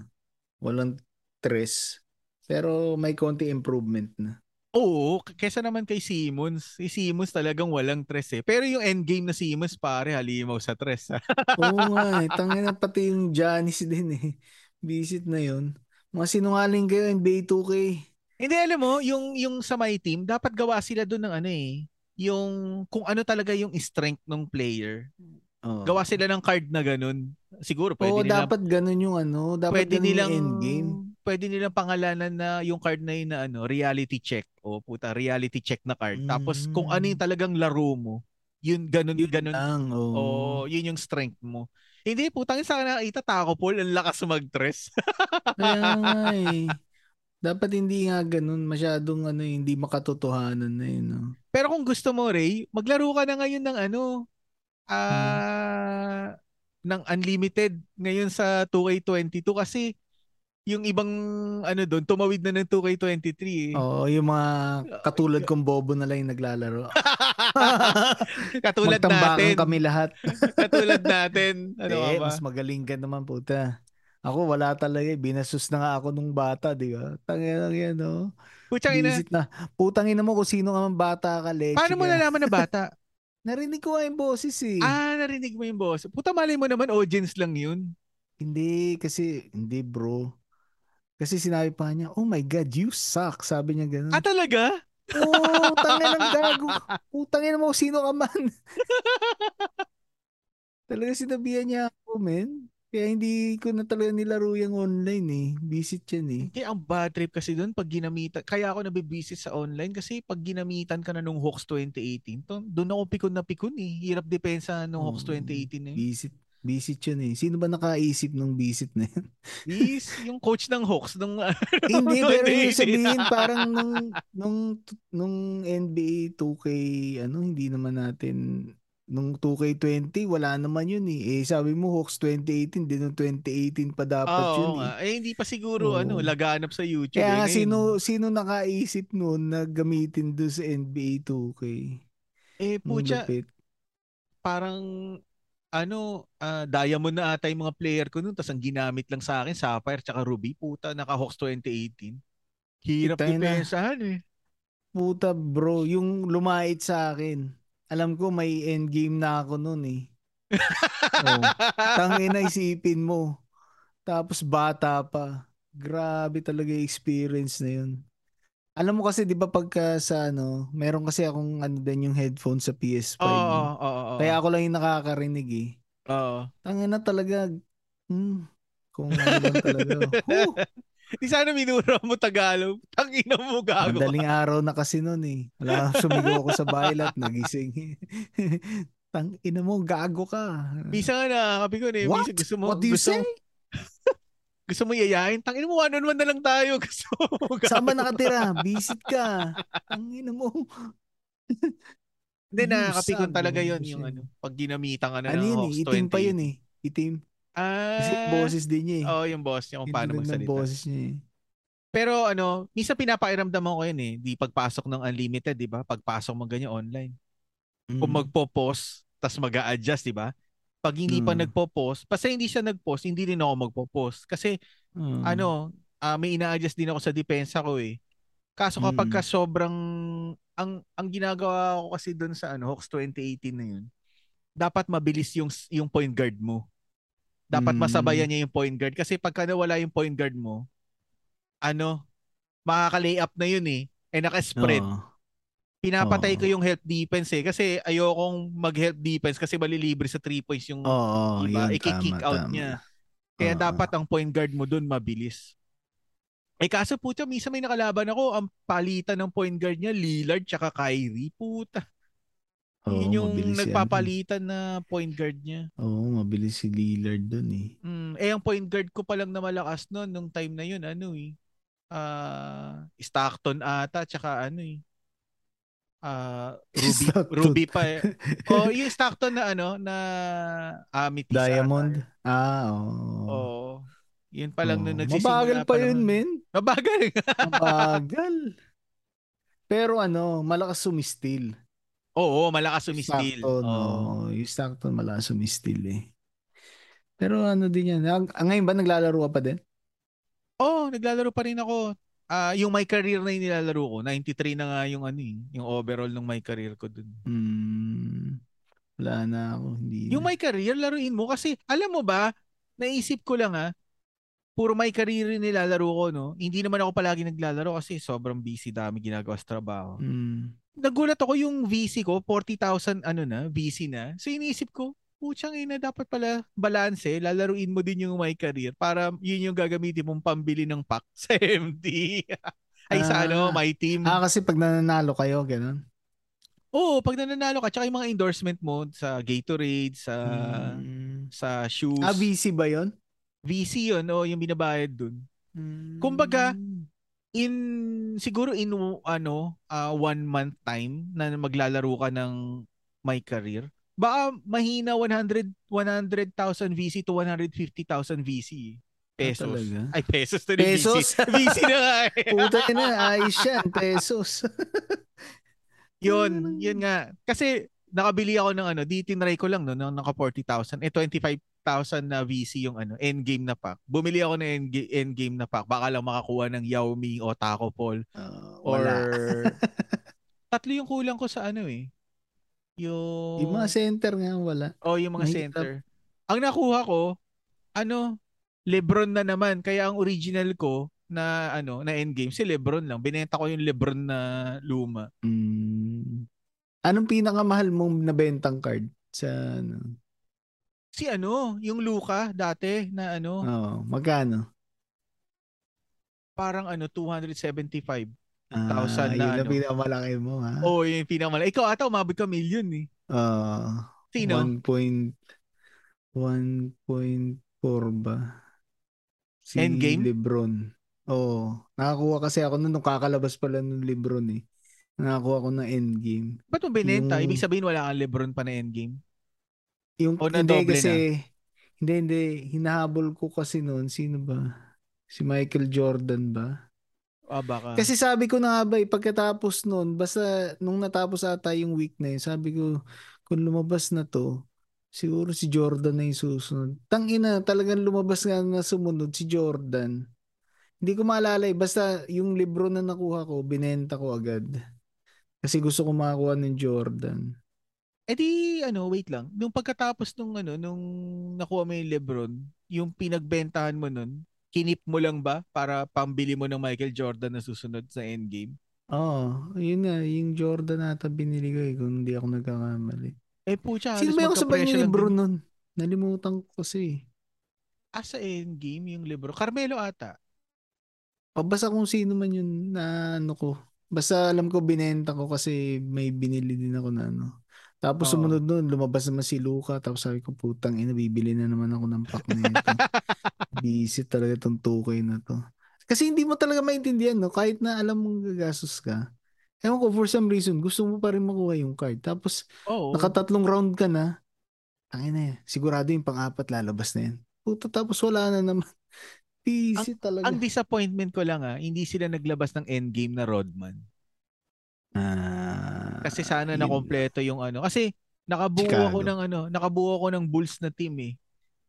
Walang tres. Pero may konti improvement na. Oo, kesa naman kay Simmons. Si Simmons talagang walang tres eh. Pero yung endgame na Simmons pare halimaw sa tres. Oo nga eh. Tangin na pati yung Giannis din eh. Visit na yun. Mga sinungaling kayo NBA 2K. Hindi, alam mo, yung sa my team, dapat gawa sila doon ng ano eh. Yung kung ano talaga yung strength ng player. Gawa Oo. sila ng card na ganun. Siguro Oo, pwede nilang dapat ganun yung ano. Dapat pwede ganun yung nilang endgame. pwede nilang pangalanan na yung card na yun na ano, reality check o puta reality check na card. Tapos kung ano yung Mm, talagang laro mo, yun ganun Yun ganun lang. Oo. o yun yung strength mo. Hindi putangin sa akin nakita Taco Paul ang lakas mag-tres. Kaya nga eh. Dapat hindi nga ganun. Masyadong ano eh, hindi makatotohanan na yun. No? Pero kung gusto mo Ray, maglaro ka na ngayon ng ano Mm. ah ng unlimited ngayon sa 2K22 kasi yung ibang ano doon tumawid na ng 2K23 eh. Oo, yung mga katulad kong bobo na lang yung naglalaro. Katulad Magtambakan natin. kami lahat. Katulad natin. Ano ka Hindi, ba? mas magaling ka naman puta. Ako wala talaga, eh. Binasus na nga ako nung bata, di ba? Tangina yan, no? Putsang ina. Bisit na. Putang ina mo kung sino ka man bata ka, Paano leche mo ka. nalaman na bata? Narinig ko nga yung boses eh. Ah, narinig mo yung boss. Puta malay mo naman, audience lang yun. Hindi, kasi, hindi bro. Kasi sinabi pa niya, oh my God, you suck. Sabi niya Ah, ganun. talaga? Oh, tangin ng gago. Putangin mo kung sino ka man. Talaga sinabihan niya ako, men. Kaya hindi ko na talaga nilaro yung online eh. Visit yan eh. Hindi, ang bad trip kasi doon pag ginamitan. Kaya ako nabibisit sa online kasi pag ginamitan ka na nung Hawks 2018, doon ako pikon na pikon eh. Hirap depensa nung Hawks Oh, 2018 na yun. visit yun eh. Sino ba nakaisip ng visit na yun? Is yung coach ng Hawks nung, nung Hindi, pero yung 2018. sabihin parang nung NBA 2K, ano, hindi naman natin, nung 2K20, wala naman yun eh. Eh, sabi mo, Hawks 2018, din nung 2018 pa dapat Ah, oo yun nga. eh. Eh, hindi pa siguro ano, Oo. laganap sa YouTube Kaya eh nga, ngayon. sino nakaisip noon na gamitin doon sa NBA 2K? Eh, Ang putya, lupit. parang ano, Diamond na ata yung mga player ko noon. Tapos ang ginamit lang sa akin, Sapphire tsaka Ruby. Puta, naka Hawks 2018. Hirap Putang ina. depensahan eh. Puta bro, yung lumait sa akin. Alam ko may endgame na ako noon eh. Oh. Tangina isipin mo. Tapos bata pa. Grabe talaga yung experience na yun. Alam mo kasi 'di ba pagka sa ano, meron kasi akong ano din yung headphone sa PS5 Oo, no. oo, oo, Kaya oo. ako lang yung nakakarinig eh. Oo. Tangina talaga. Hmm, kung ano lang talaga. Di sana minura mo Tagalog. Tangina mo gago ka. Madaling araw na kasi noon eh. Wala, sumigaw ako sa bahay lahat, nagising. Tang ina mo, gago ka. Bisa nga nakakapikon eh. Bisa What? What do you say? Gusto mo yayain? Tangin mo, one-on-one na lang tayo. Gusto mo. Saan ba nakatira? Visit ka. Tangin mo. Hindi, nakakapikon talaga yun. Yung ano, pag ginamitan ka na ano ng Hawks 20. Itim pa yun eh. Itim. Ah, kasi boses din niya eh. Oo, oh, yung boss niya kung paano magsalita. Boses niya eh. Pero ano, minsan pinapairamdaman ko yun eh. Di pagpasok ng unlimited, di ba? Pagpasok mo ganyan online. Kung magpo-pause, tas mag-a-adjust, di ba? Pag hindi pa nagpo-post, basta hindi siya nag-post, hindi din ako magpo-post. Kasi, ano, may ina-adjust din ako sa depensa ko eh. Kaso kapag ka sobrang, ang ginagawa ko kasi doon sa ano, Hawks 2018 na yun, dapat mabilis yung point guard mo. Dapat masabayan niya yung point guard. Kasi pagka nawala yung point guard mo, ano, makaka-layup na yun eh. Eh, naka-spread. Pinapatay ko yung help defense eh kasi ayokong mag-help defense kasi malilibre sa 3 points yung iba. I-kick out niya. Kaya dapat ang point guard mo dun mabilis. Eh kaso puto, minsan may nakalaban ako, ang palitan ng point guard niya, Lillard tsaka Kyrie. Puta. Yun yung nagpapalitan yan na point guard niya. Oo, mabilis si Lillard dun eh. Eh ang point guard ko palang na malakas nun nung time na yun, ano eh. Stockton ata tsaka ano eh. Ruby pa eh. O yung Stockton na ano na Amethyst Diamond ata. Yun pa lang nung nagsisimula. Mabagal pa yun men. Mabagal. Mabagal. Pero ano, malakas sumistil. Oo, malakas sumistil. Stockton, yung Stockton malakas sumistil eh. Pero ano din yan. Ngayon ba naglalaro pa din? Oo, naglalaro pa rin ako. Yung my career na yung nilalaro ko, 93 na nga yung ano eh, yung overall ng my career ko dun. Wala na ako. Hindi yung na. My career, laruin mo kasi, alam mo ba, naisip ko lang puro my career yung nilalaro ko, no? Hindi naman ako palagi naglalaro kasi sobrang busy, dami ginagawa sa trabaho. Nagulat ako yung VC ko, 40,000 ano na, VC na. So iniisip ko, putyang ina, dapat pala balance eh. Lalaruin mo din yung my career para yun yung gagamitin mong pambili ng pack sa MD. Ay sa ano, my team. Kasi pag nananalo kayo, ganun? Oo, pag nananalo ka. Tsaka yung mga endorsement mo sa Gatorade, sa shoes. VC ba yun? VC yun, yung binabayad dun. Kumbaga, siguro in ano, 1 month time na maglalaro ka ng my career, baka mahina 100,000 VC to 150,000 VC. Pesos. Ah, ay, pesos to ni VC. VC na nga eh. Puta na, ayos yan. Pesos. Yun nga. Kasi nakabili ako ng ano, di tinry ko lang, no, naka 40,000. 25,000 na VC yung ano, endgame na pack. Bumili ako ng endgame na pack. Baka lang makakuha ng Yao Ming o Taco Paul. Tatlo yung kulang ko sa ano eh. Yung mga center nga wala. Yung mga center. Ang nakuha ko, ano, LeBron na naman. Kaya ang original ko na ano, na endgame si LeBron lang. Binenta ko yung LeBron na luma. Anong pinakamahal mong nabentang card sa ano? Si ano, yung Luka dati na ano. Magkano? Parang ano 275,000. Yun na pinakamalaki mo, ha? Oo, yung pinakamalaki. Ikaw ata, umabot ka million, eh. Sino? 1.4 ba? Si Endgame? LeBron. Oo. Nakakuha kasi ako nung kakalabas pala ng LeBron, eh. Nakakuha ko ng Endgame. Ba't mo binenta? Ibig sabihin, wala kang LeBron pa na Endgame? Hindi. Hinahabol ko kasi noon. Sino ba? Si Michael Jordan ba? Baka. Kasi sabi ko na nga ba, pagkatapos nun, basta nung natapos ata yung week na yun, sabi ko, kung lumabas na to, siguro si Jordan na yung susunod. Tangina, talagang lumabas nga na sumunod si Jordan. Hindi ko maalala eh, basta yung libro na nakuha ko, binenta ko agad. Kasi gusto ko makakuha ng Jordan. Eh di, ano, wait lang. Nung pagkatapos nung, ano, nung nakuha mo yung LeBron, yung pinagbentahan mo nun, kinip mo lang ba para pambili mo ng Michael Jordan na susunod sa Endgame? Yun nga. Yung Jordan nata binili ko eh kung hindi ako nagkakamali. Eh pucha, sino ba yung sabay ni Lebron nun? Nalimutan ko kasi. Sa Endgame yung Lebron? Carmelo ata. Basta kung sino man yun na ano ko. Basta alam ko binenta ko kasi may binili din ako na ano. Tapos sumunod nun, lumabas naman si Luka. Tapos sabi ko, putang ina, bibili na naman ako ng pack na ito. Busy talaga tong 2K na to. Kasi hindi mo talaga maintindihan, no? Kahit na alam mong gagastos ka. Ewan ko, for some reason, gusto mo pa rin makuha yung card. Tapos, nakatatlong round ka na, tangin na yan. Sigurado yung pang-apat lalabas na yan. Puta, tapos wala na naman. Busy talaga. Ang disappointment ko lang hindi sila naglabas ng endgame na Rodman. Kasi sana na kompleto yung ano. Kasi nakabuo ko ng Bulls na team eh.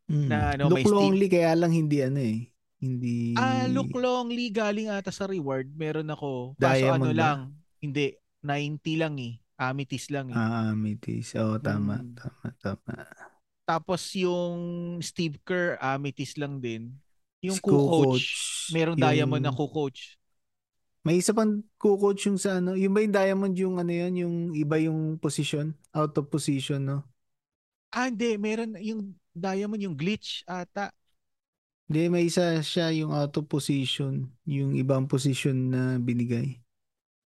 Na ano, Luke Longley kaya lang hindi ano eh. Hindi Luke Longley galing ata sa reward. Meron ako. Kaso ano lang. Hindi 90 lang eh. Amethyst lang eh. Amethyst. Oh, tama. Tapos yung Steve Kerr Amethyst lang din. Yung co-coach. Meron yung diamond na co-coach. May isa pang co-coach yung sa ano, yung ba yung diamond yung ano yun, yung iba yung position, out of position, no? Hindi, meron yung diamond yung glitch ata. Hindi, may isa siya yung out of position, yung ibang position na binigay.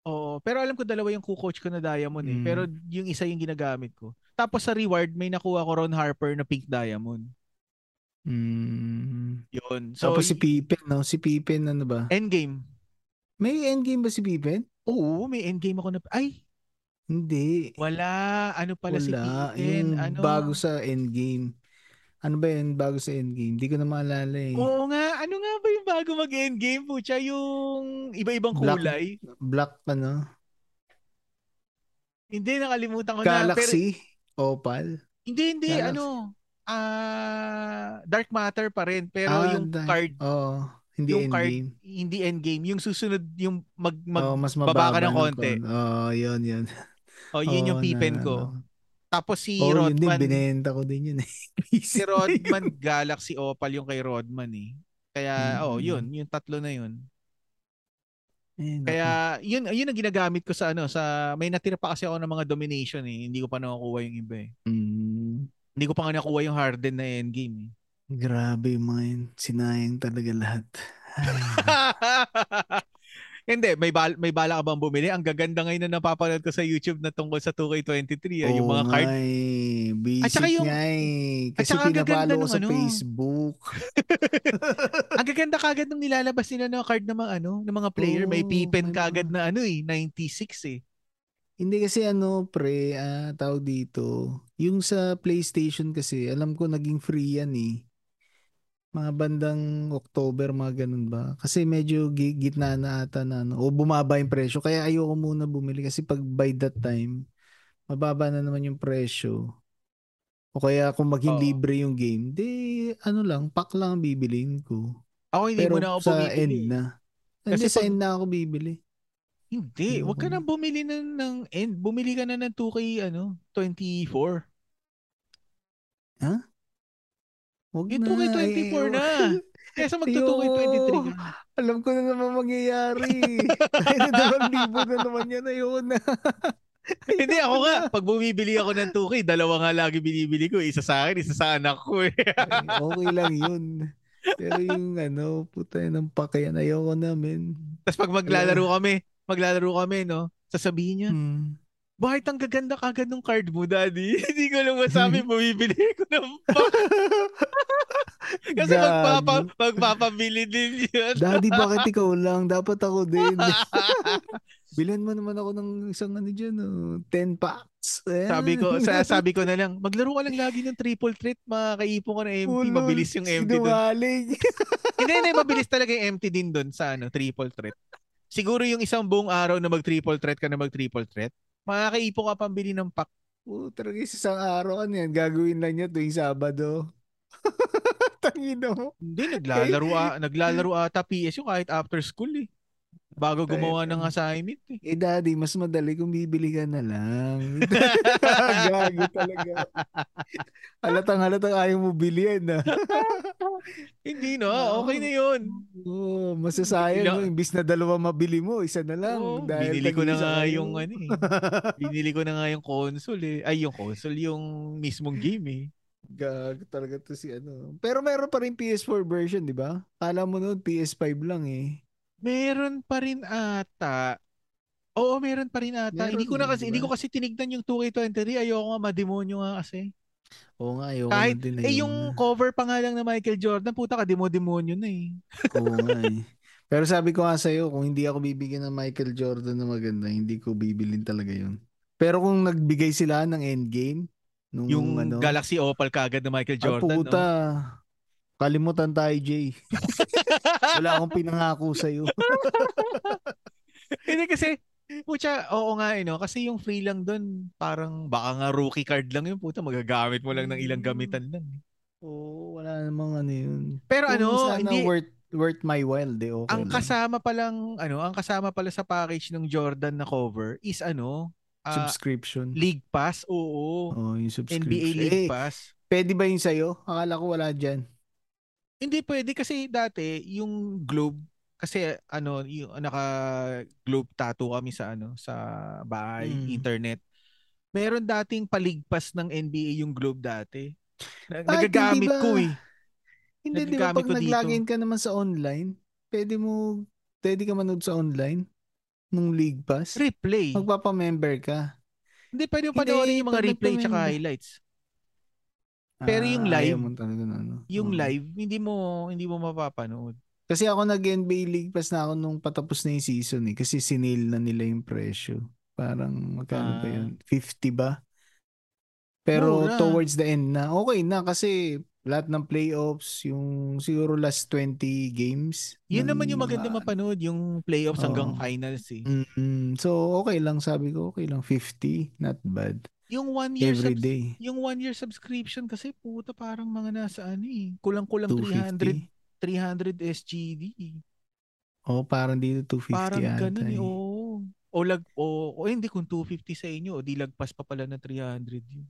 Oo, pero alam ko dalawa yung co-coach ko na diamond eh, pero yung isa yung ginagamit ko. Tapos sa reward, may nakuha ko Ron Harper na pink diamond. Yun. So, tapos si Pippen, no? Si Pippen, ano ba? Endgame. May endgame ba si Pippen? Oo, may endgame ako na... Ay! Hindi. Wala. Ano pala si Pippen? Wala. Bago sa endgame. Ano ba yun? Bago sa endgame. Hindi ko na maalala eh. Oo nga. Ano nga ba yung bago mag-endgame po? Tsaka yung iba-ibang kulay. Black pa, no? Hindi, nakalimutan ko na. Galaxy? Pero... Opal? Hindi. Galaxy. Ano? Dark Matter pa rin. Pero yung card... Oo. Hindi yung endgame. Card, hindi endgame. Yung susunod, yung magbaba ka ng konti. Yun. Yun yung Pippen ko. Tapos si Rodman. Yun din, binenta ko din yun. Si Rodman, Galaxy Opal yung kay Rodman eh. Kaya, yun. Yung tatlo na yun. Kaya, yun ang ginagamit ko sa ano, sa, may natira pa kasi ako ng mga domination eh. Hindi ko pa nakukuha yung iba eh. Hindi ko pa nga nakukuha yung Harden na endgame eh. Grabe man, sinayang talaga lahat. Hindi, may bala ka bang bumili? Ang gaganda ngayon na napapanood ko sa YouTube na tungkol sa 2K23. Yung mga card. Basic yung... nga eh. Kasi pinapalo ko sa Facebook. Ang gaganda kagad nung nilalabas nila ng card ng mga, ano, ng mga player. May Pippen kagad na ano eh, 96 eh. Hindi kasi ano pre, tao dito. Yung sa PlayStation kasi, alam ko naging free yan eh. Mga bandang October, mga ganun ba? Kasi medyo gitna na ata na ano. O bumaba yung presyo. Kaya ayoko muna bumili kasi pag by that time, mababa na naman yung presyo. O kaya kung maging libre yung game, di ano lang, pack lang bibiliin ko. Ako hindi mo na ako bumibili. Pero sa end na. Kasi sa end na ako bibili. Hindi, wag ka nang bumili na ng end. Bumili ka na ng 2K, 24. Ha? Huh? Wag na. 2K24 na. Kesa mag-2K23 ka. Alam ko na naman mangyayari. Ay, na 2,000 na naman yan. Ayoko na. Hindi, ako nga. Pag bumibili ako ng 2K, dalawa nga lagi binibili ko. Isa sa akin, isa sa anak ko. Okay lang yun. Pero yung puta yun ang pakayan. Ayoko na, men. Tapos pag maglalaro kami, no? Sasabihin niya, bakit ang gaganda kagad ng card mo, daddy? Hindi ko lang masabi, bumibili ko ng pack. Kasi magpapabili din yun. Daddy, bakit ikaw lang? Dapat ako din. Bilan mo naman ako ng isang dyan, 10 packs. Ayan. Sabi ko na lang, maglaro ka lang lagi ng triple threat, makakaipon ko na MT, mabilis yung MT doon. Hindi, mabilis talaga yung MT din doon sa triple threat. Siguro yung isang buong araw na mag-triple threat, makakaipon ka pambili ng pack. Talaga yung isang araw, yan, gagawin lang niya tuwing Sabado. Tangina mo. Hindi, naglalaro ata PSU kahit after school eh. Bago gumawa ng assignment eh. Daddy, mas madali kung bibili ka na lang. Gago talaga. Halatang ayaw mo bilhin na. Hindi okay na yun. Masasayang mo. Imbis na dalawa mabili mo, isa na lang. Dahil binili ko na nga yung console eh. Ay, yung console, yung mismong game eh. Gago talaga to si ano. Pero meron pa rin PS4 version, di ba? Kala mo noon, PS5 lang eh. Meron pa rin ata. Oo, meron pa rin ata. Hindi ko kasi tinignan yung 2K23. Ayoko nga, mademonyo nga kasi. Oo nga, ayaw ko Kahit, din. Ayaw yung na. Cover pa nga lang na Michael Jordan, puta ka, demonyo na eh. Oo nga eh. Pero sabi ko nga sa'yo, kung hindi ako bibigyan ng Michael Jordan na maganda, hindi ko bibilin talaga yun. Pero kung nagbigay sila ng Endgame, nung Yung ano, Galaxy Opal kaagad na Michael ay Jordan, puta, no? kalimutan tayo, Jay. Wala akong pinangako sa'yo. Hindi kasi, pucha, oo nga eh, no? Kasi yung free lang doon, parang baka nga rookie card lang yun, puta, magagamit mo lang ng ilang gamitan lang. Oo, wala namang ano yun. Pero kung ano, sana hindi, worth my while, de okay ang lang. Kasama pa lang, ano, ang kasama pala sa package ng Jordan na cover is ano, subscription. League Pass, oo. Oh, yung subscription. NBA League Pass. Pwede ba yun sa'yo? Akala ko wala dyan. Hindi pwede kasi dati, yung Globe, kasi ano yung naka globe tattoo kami sa ano sa bahay internet. Meron dating paligpas ng NBA yung globe dati. Nagagamit ko eh. Hindi nagagamit ko dito. Nag-login ka naman sa online. Pwede ka manood sa online ng League Pass. Replay. Magpapa-member ka. Hindi pwede mo panoorin yung mga replay tsaka highlights. Pero yung live, live hindi mo mapapanood. Kasi ako nag-NBA League Pass na ako nung patapos na yung season eh. Kasi sinil na nila yung presyo. Parang magkano ba yun? 50 ba? Pero towards the end na. Okay na kasi lahat ng playoffs, yung siguro last 20 games. Yun naman yung maganda mapanood, yung playoffs hanggang finals eh. Mm-hmm. So okay lang sabi ko. Okay lang. 50, not bad. Yung one year subscription kasi puta parang mga nasa ano eh. Kulang-kulang 300 SGD. Oh, parang dito 250 parang ganun eh. Oo. O hindi kung 250 sa inyo, o di lagpas pa pala na 300 yun.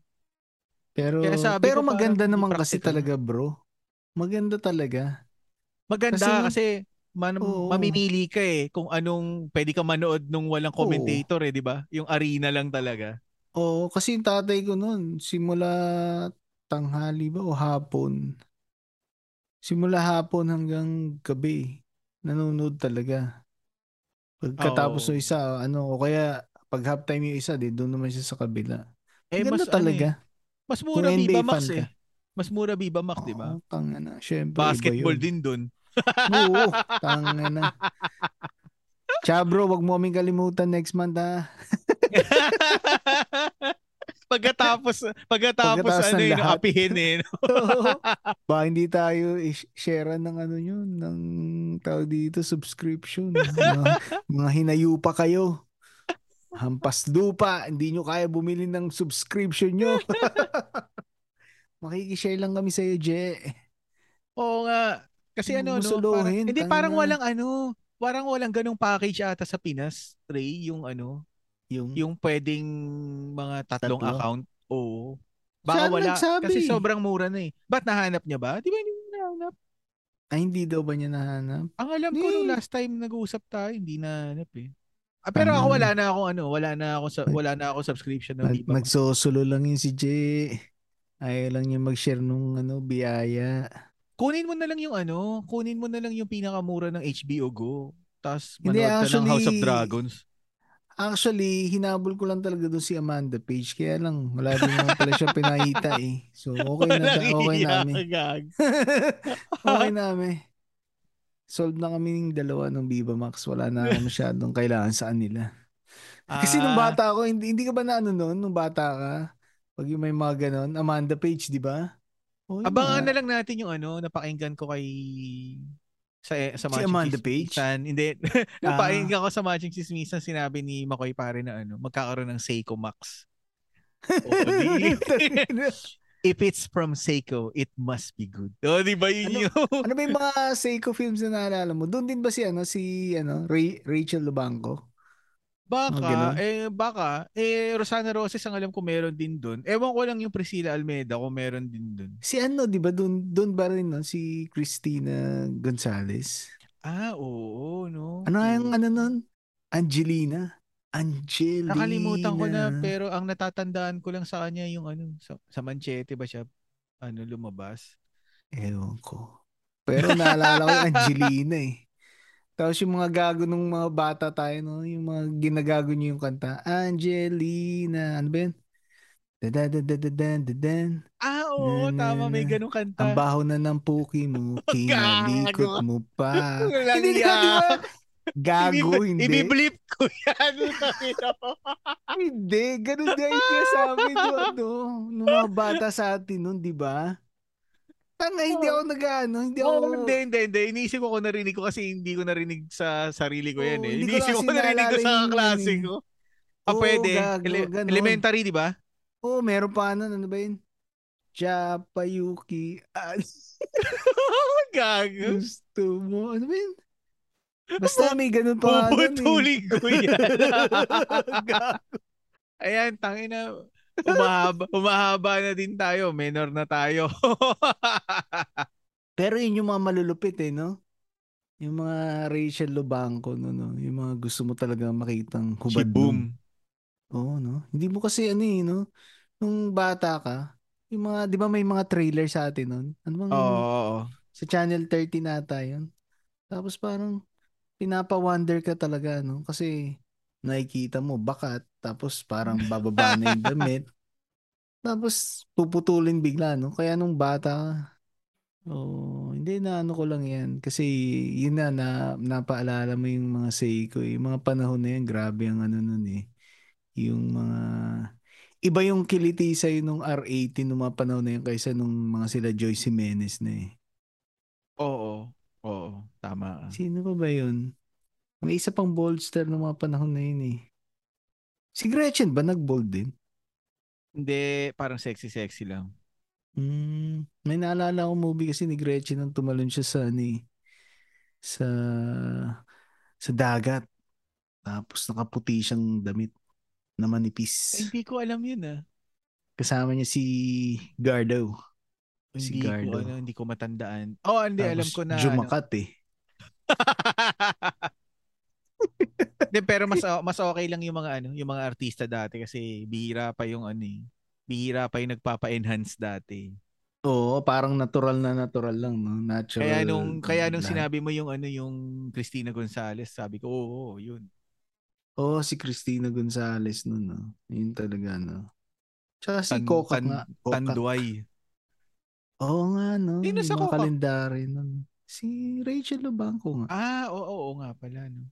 Pero maganda naman kasi talaga, bro. Maganda talaga. Maganda kasi mamimili ka eh kung anong pwede ka manood nung walang commentator eh, di ba? Yung arena lang talaga. Oo, kasi yung tatay ko noon, simula tanghali ba o hapon? Simula hapon hanggang gabi, nanonood talaga. Pagkatapos ng isa, o kaya pag halftime yung isa, doon naman siya sa kabila. Eh, mas talaga. Mas mura Viva Max eh. Mas mura Viva Max, di ba? Tanga na, syempre. Basketball din doon. Oo, tanga na. Chabro, wag mo aming kalimutan next month ha. Pagkatapos ano yun, apihin eh. No? Ba, hindi tayo i-share ng ano yun, ng tawag dito, subscription. Mga hinayupa kayo. Hampas lupa, hindi nyo kaya bumili ng subscription nyo. Makikishare lang kami sa'yo, Je. Oo nga. Kasi musuluhin, parang walang ano, parang walang ganong package ata sa Pinas, Trey, yung ano. Yung pwedeng mga tatlong account. Oo. Baka wala. Kasi sobrang mura na eh. Ba't nahanap niya ba? Di ba hindi nahanap? Ay, hindi daw ba niya nahanap? Ang alam ko nung last time nag-uusap tayo, hindi nahanap eh. Pero ako wala na ako subscription ng Viva. Nagsosulo lang yun si Jay. Ayaw lang niya mag-share nung biyaya. Kunin mo na lang yung pinakamura ng HBO Go. Tapos manood ka ng House of Dragons. Actually, hinabol ko lang talaga doon si Amanda Page. Kaya lang, wala din naman pala siya pinahita eh. So, okay namin. Solve na kami ng dalawa ng Viva Max. Wala na masyadong kailangan saan nila. Kasi nung bata ako, hindi ka ba na ano noon? Nung bata ka, pag yung may mga ganon, Amanda Page, di ba? Abangan na lang natin yung napakinggan ko kay... Sa si Amanda Page? Hindi. Napakinggan ko sa Magic Sismisan, sinabi ni Makoy Pare na magkakaroon ng Seiko Max. If it's from Seiko, it must be good. O, di ba yun? Ano ba yung mga Seiko films na naalala mo? Doon din ba si Rachel Lubanco? Baka, Rosana Roses ang alam ko meron din doon. Ewan ko lang yung Priscilla Almeida ko meron din doon. Si di ba doon ba rin no? Si Christina Gonzalez? Oo, no. Ano yung nun? Angelina. Nakalimutan ko na pero ang natatandaan ko lang sa kanya yung sa Manchete ba siya lumabas? Ewan ko. Pero naalala ko yung Angelina eh. Tapos yung mga gago nung mga bata tayo, no? Yung mga ginagago niyo yung kanta. Angelina. Ano ba yun? Ah, oo, tama, may ganung kanta. Ang baho na ng puki mo, kinalikot mo pa. Hindi na, di ba? Gago, hindi. Ibiblip ko yan. Hindi, ganun din idea sa amin. Nung mga bata sa atin nun, di ba? Tanga, hindi ako nag-ano. Hindi. Iniisip ko narinig ko kasi hindi ko narinig sa sarili ko yan. Iniisip ko narinig ko sa klase ko. Ah, pwede. Elementary, di ba? Oh, meron pa ano ba yun? Japayuki. Gago. Gusto mo. Ano ba yun? Basta may ganun pa. Puputulig ko yan. Gago. Ayan, tangin na. Umahaba na din tayo. Minor na tayo. Pero yun yung mga malulupit eh, no? Yung mga Rachel Lubanco, no? Yung mga gusto mo talaga makitang hubad. Shiboom. Oo, no? Hindi mo kasi ano eh, no? Nung bata ka, yung mga, di ba may mga trailer sa atin nun? Ano bang, sa Channel 30 nata yun. Tapos parang pinapa-wonder ka talaga, no? Kasi nakikita mo bakat, tapos parang bababa na yung damit. Tapos puputulin bigla, no? Kaya nung bata ka, oh, hindi na ano ko lang yan. Kasi yun na napaalala mo yung mga say ko. Yung mga panahon na yan, grabe ang ano nun eh. Yung mga iba yung kiliti sa'yo nung R18 nung mga panahon na yun kaysa nung mga sila Joyce Jimenez na eh. Oo, tama. Sino pa ba yun? May isa pang boldster nung mga panahon na yun eh. Si Gretchen ba nag-bold din? Hindi, parang sexy-sexy lang. May naalala akong movie kasi ni Gretchen nung tumalon siya sa dagat. Tapos nakaputi siyang damit na manipis. Hindi ko alam yun ah. Kasama niya si Gardo. Hindi ko matandaan. Oh, hindi. Tapos, alam ko na. Jumakat ano. Eh. De, pero mas okay lang yung mga ano, yung mga artista dati kasi bihira pa yung ano eh. Bihira pa yung nagpapa-enhance dati. Oo, parang natural lang, no? Natural. Kaya nung sinabi mo yung ano, yung Christina Gonzalez, sabi ko, oo, yun. Oh, si Christina Gonzalez nun, no? Yun talaga, no? Tsaka si Kokak na. Tanduay. Oo nga, no? Yung mga kalendari nun. Si Rachel Lubanco nga. Ah, oo nga pala, no?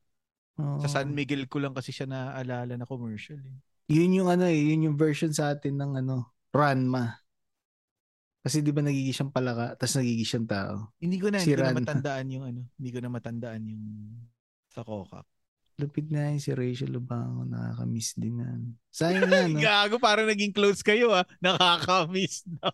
Oh. Sa San Miguel ko lang kasi siya naaalala na commercial. Eh. Yun yung ano eh, yun yung version sa atin ng ano, Ranma. Kasi di ba nagiging siyang palaka, tapos nagiging siyang tao. Hindi ko na matandaan yung sa Kokak. Lupit na yun si Rachel Lubango. Nakakamiss din na. Sayang na, no? Gago, parang naging close kayo, ha? Nakakamiss na.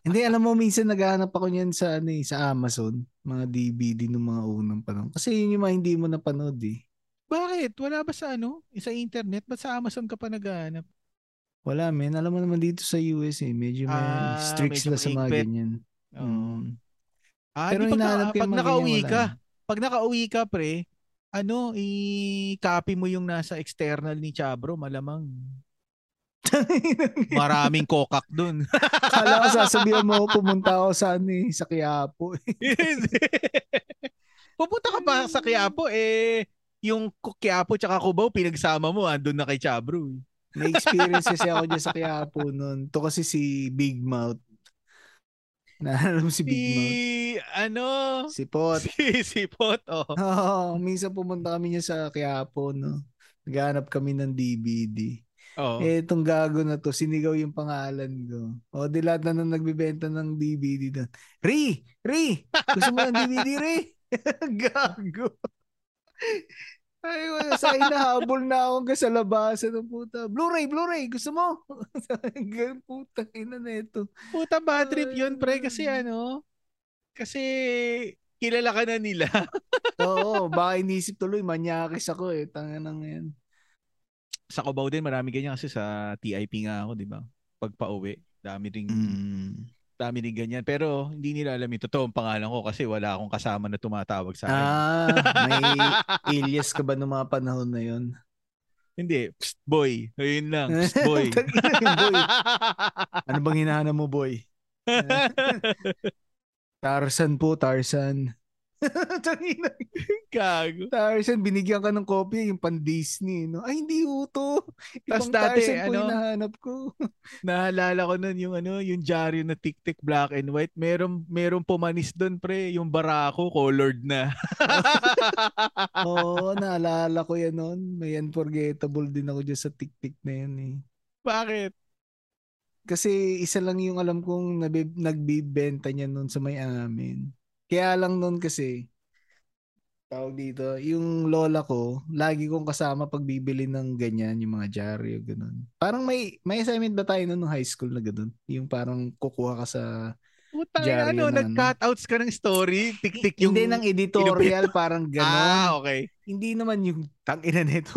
Hindi, alam mo, minsan naghahanap ako niyan sa Amazon. Mga DVD ng mga unang panahon. Kasi yun yung mga hindi mo napanood, eh. Bakit? Wala ba sa ano? Sa internet? Ba't sa Amazon ka pa naghahanap? Wala, men. Alam mo naman dito sa US, eh. Medyo may strict sila sa mga ganyan. Pero hinahanap kayo mga ganyan, wala. Pag nakauwi ka, pre, ano, i-copy mo yung nasa external ni Chabro, malamang. Maraming kokak dun. Kala ko sasabihan mo, pumunta ako sa Quiapo. Pupunta ka pa sa Quiapo, eh, yung Quiapo tsaka Cubao, pinagsama mo, andun na kay Chabro. May experience kasi ako dyan sa Quiapo nun. Ito kasi si Big Mouth. Naalala mo si Big Mouth? Si Pot. Si Pot, oh. Oo, minsan pumunta kami niya sa Quiapo, no? Naghanap kami ng DVD. Oh. Eh, itong gago na to, sinigaw yung pangalan ko. O, di lahat na nang nagbibenta ng DVD doon. Ri! Gusto mo ng DVD, Ri? Gago. Ay, sa inahabol na ako hanggang sa labasan ng puta. Blu-ray! Gusto mo? Hanggang puta, ina na ito. Puta, bad trip yun, pre, kasi kasi kilala ka na nila. Oo, baka inisip tuloy, manyakis ako eh. Tanga nang yan. Sa Cubao din, marami ganyan kasi sa TIP nga ako, di ba? Pagpa-uwi, dami rin ganyan. Pero hindi nila alam yung totoong pangalan ko kasi wala akong kasama na tumatawag sa akin. May alias ka ba ng mga panahon na yun? Hindi. Psst, boy. Ayun lang. Psst, boy. Boy. Ano bang hinahanap mo, boy? Tarzan po, Tarzan. Gago. Tarzan, binigyan ka ng kopya yung pan-Disney, no? Ay, hindi uto. Ibang dati, Tarzan po yung nahanap ko. Nahalala ko nun yung, ano, yung dyaryo na Tic-Tic black and white. Meron pumanis dun, pre. Yung barako, colored na. Oo, naalala ko yan nun. May unforgettable din ako dyan sa Tic-Tic na yan, eh. Bakit? Kasi isa lang yung alam kong nagbibenta niya nun sa may amin. Kaya lang nun kasi, tawag dito, yung lola ko, lagi kong kasama pag bibili ng ganyan, yung mga dyaryo, ganun. Parang may assignment ba tayo nun nung high school na ganun? Yung parang kukuha ka sa dyaryo na ano. Nag-cutouts ka ng story, tik-tik yung... Hindi, ng editorial, parang ganun. Ah, okay. Hindi naman yung tangina nito.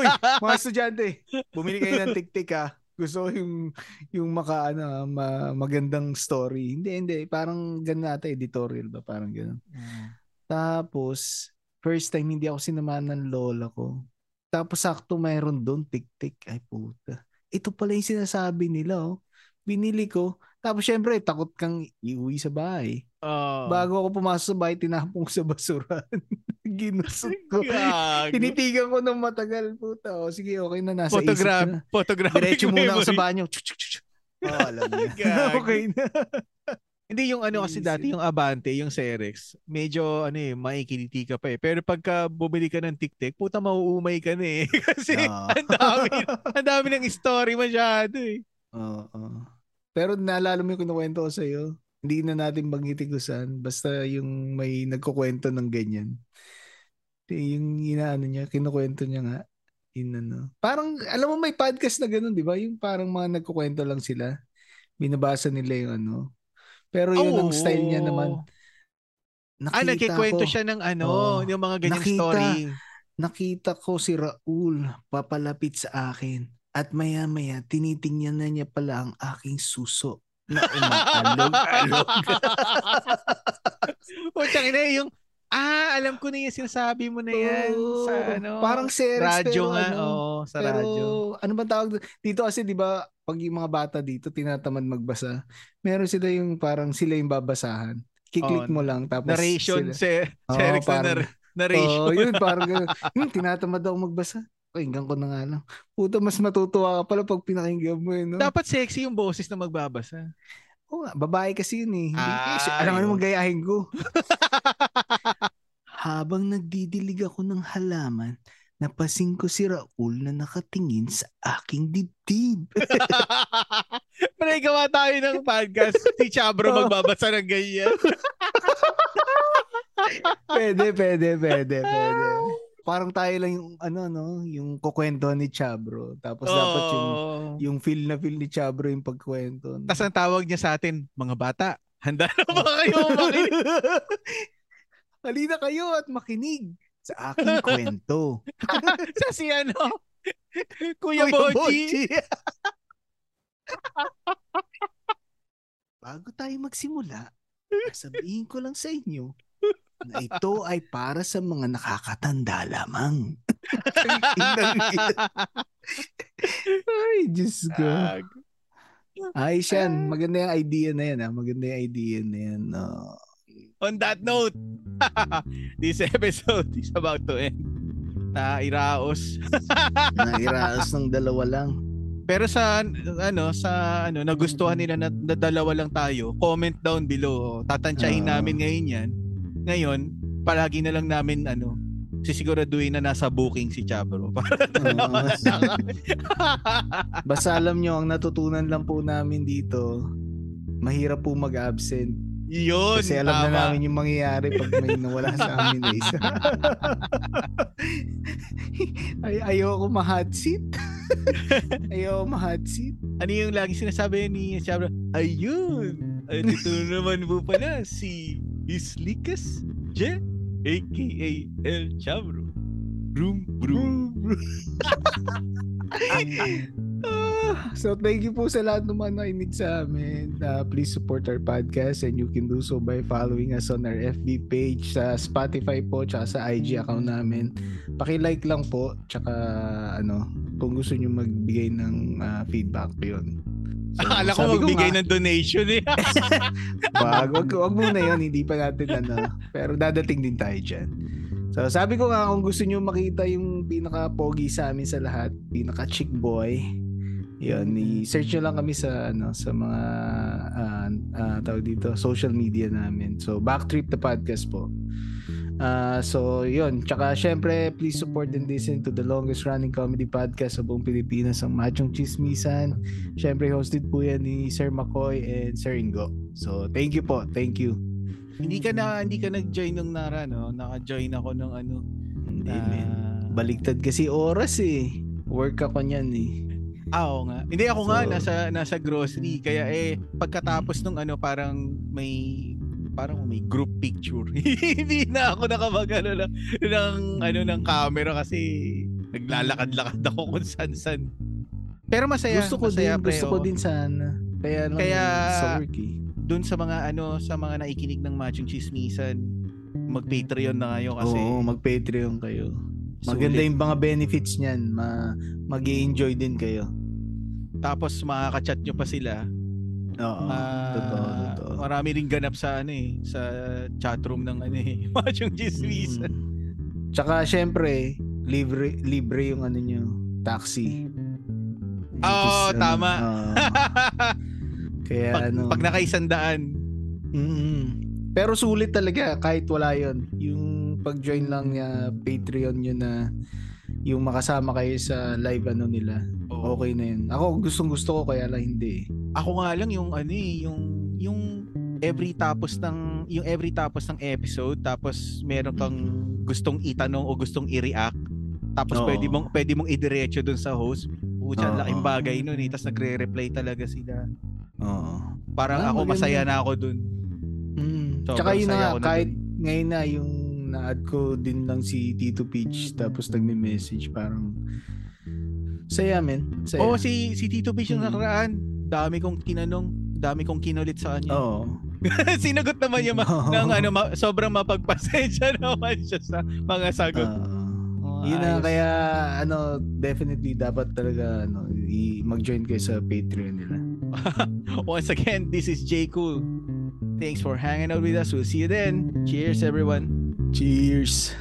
Uy, mga estudyante, bumili kayo ng tik-tik ah. Gusto yung magandang story. Hindi. Parang ganun ata, editorial ba? Parang ganun. Tapos, first time hindi ako sinamahan ng lola ko. Tapos sakto mayroon doon, tik-tik. Ay puta. Ito pala yung sinasabi nila. Oh. Binili ko. Tapos syempre, takot kang iuwi sa bahay. Bago ako pumasok sa bahay, tinapong sa basuran. Ginusok ko. Tinitigan ko ng matagal, puta. O sige, okay na. Nasa isip na. Diretso muna ako sa banyo. Alam na. Okay na. Hindi yung ano kasi dati, yung Abante, yung Cerex, medyo ano eh, maikiliti ka pa eh. Pero pagka bumili ka ng Tic-Tic, puta mauumay ka na eh. Kasi ang dami ng story masyado eh. Oo. Pero naalala mo yung kinukwento ko sa'yo. Hindi na natin magitigusan. Basta yung may nagkukwento ng ganyan. Yung inaano niya, kinukwento niya nga. Ano. Parang, alam mo may podcast na ganun, di ba? Yung parang mga nagkukwento lang sila. Binabasa nila yung ano. Pero yun ang style niya naman. Nagkikwento siya ng ano, yung mga ganyan story. Nakita ko si Raul papalapit sa akin. At maya-maya, tinitingnan na niya pala ang aking suso na umakalog-alog. Yung, alam ko na yung sinasabi mo na yan. Sa, ano, parang Cerex. Radyo nga, sa pero, radyo. Ano ba tawag? Dito kasi, di ba, pag yung mga bata dito, tinatamad magbasa, meron sila yung parang sila yung babasahan. Kiklik mo lang. Tapos narration. Cerex na narration. Yun, parang tinatamad ako magbasa. Pakinggan ko na nga lang. Puto, mas matutuwa ka pala pag pinakinggan mo yun. No? Dapat sexy yung boses na magbabasa. Oo nga, babae kasi yun eh. Alam mo naman gayahin ko. Habang nagdidilig ako ng halaman, napasing ko si Raul na nakatingin sa aking dibdib. Pare, gawa tayo ng podcast. Si Chabro magbabasa ng ganyan. Pwede. Parang tayo lang yung ano no, yung kukwento ni Chabro. Tapos dapat yung feel ni Chabro yung pagkwento. No? Tapos ang tawag niya sa atin, mga bata, handa na ba kayo makinig? Halina kayo at makinig sa aking kwento. Sa si ano? Kuya Bochi. Bago tayo magsimula, sabihin ko lang sa inyo, na ito ay para sa mga nakakatanda lamang. Ay, Diyos ko. Ay, Sean, maganda yung idea na yan. Oh. On that note, this episode is about to end. Nairaos ng dalawa lang. Pero sa nagustuhan nila na dalawa lang tayo, comment down below. Tatantyahin namin ngayon yan. Ngayon, palagi na lang namin sisiguraduhin na nasa booking si Chabro. Basta alam nyo, ang natutunan lang po namin dito, mahirap po mag-absent. Yun, kasi alam na namin yung mangyayari pag may nawala sa amin na isa. Ayoko ma-hot seat. Ano yung lagi sinasabi ni Chabro? Ayun! Dito naman po pala si... Islikas J, a.k.a. El Chabro. Brum. So thank you po sa lahat ng mga nainig sa amin. Please support our podcast and you can do so by following us on our FB page, sa Spotify po, tsaka sa IG account namin. Paki-like lang po, tsaka kung gusto nyo magbigay ng feedback yun. Akala ko magbigay ng donation eh. Wag muna yun, hindi pa natin ano. Pero dadating din tayo dyan. So sabi ko nga, kung gusto nyo makita yung pinaka-pogi sa amin sa lahat, pinaka-chick boy, yun, i-search nyo lang kami sa, ano, sa mga tawag dito, social media namin. So Backtrip the Podcast po. So yun, tsaka syempre please support and listen to the longest running comedy podcast sa buong Pilipinas, ang Machong Chismisan. Syempre hosted po yan ni Sir McCoy and Sir Ingo. So thank you po, thank you. Hindi ka nag-join nung Nara, no? Naka-join ako nung ano. Hindi, man. Baligtad kasi oras eh. Work ako niyan eh. Oo nga. Hindi ako so, nga nasa grocery kaya eh pagkatapos nung ano parang may group picture. Hindi na ako nakabagano ng camera kasi naglalakad-lakad ako kung saan-saan. Pero masaya. Gusto ko din sana. Kaya sa work eh. Doon sa mga ano, sa mga nakikinig ng Machong Chismisan, mag-Patreon na kayo kasi. Oo, mag-Patreon kayo. Maganda yung mga benefits niyan. Mag-i-enjoy din kayo. Tapos makaka-chat nyo pa sila. Oo. Totoo. Marami ring ganap sa ano eh, sa chatroom ng ano eh, Machong Chismisan. Tsaka syempre, libre yung ano nyo, taxi. Oo, tama. Kaya pag naka-100. Pero sulit talaga kahit wala yon. Yung pag-join lang niya Patreon niyo na yung makasama kayo sa live ano nila. Oh. Okay na yun. Ako gustong-gusto ko kaya lang hindi. Ako nga lang yung ano eh, yung every tapos ng episode tapos meron kang gustong itanong o gustong i-react. Tapos pwede mong idiretso doon sa host. Diyan laking bagay noon eh. Tapos nagre-reply talaga sila. Parang ako masaya na ako dun. So, tsaka yun na kahit dun. Ngayon na yung na-add ko din lang si Tito Peach tapos nagme-message parang saya men. Saya. Oh si Tito Peach yung nakaraan. Dami kong tinanong, dami kong kinulit sa kanya. Oo. Sinagot naman niya sobrang mapagpasensya naman siya sa mga sagot. Yun na, kaya ano definitely dapat talaga ano mag-join kayo sa Patreon nila. Once again, this is J. Cool. Thanks for hanging out with us. We'll see you then. Cheers, everyone. Cheers.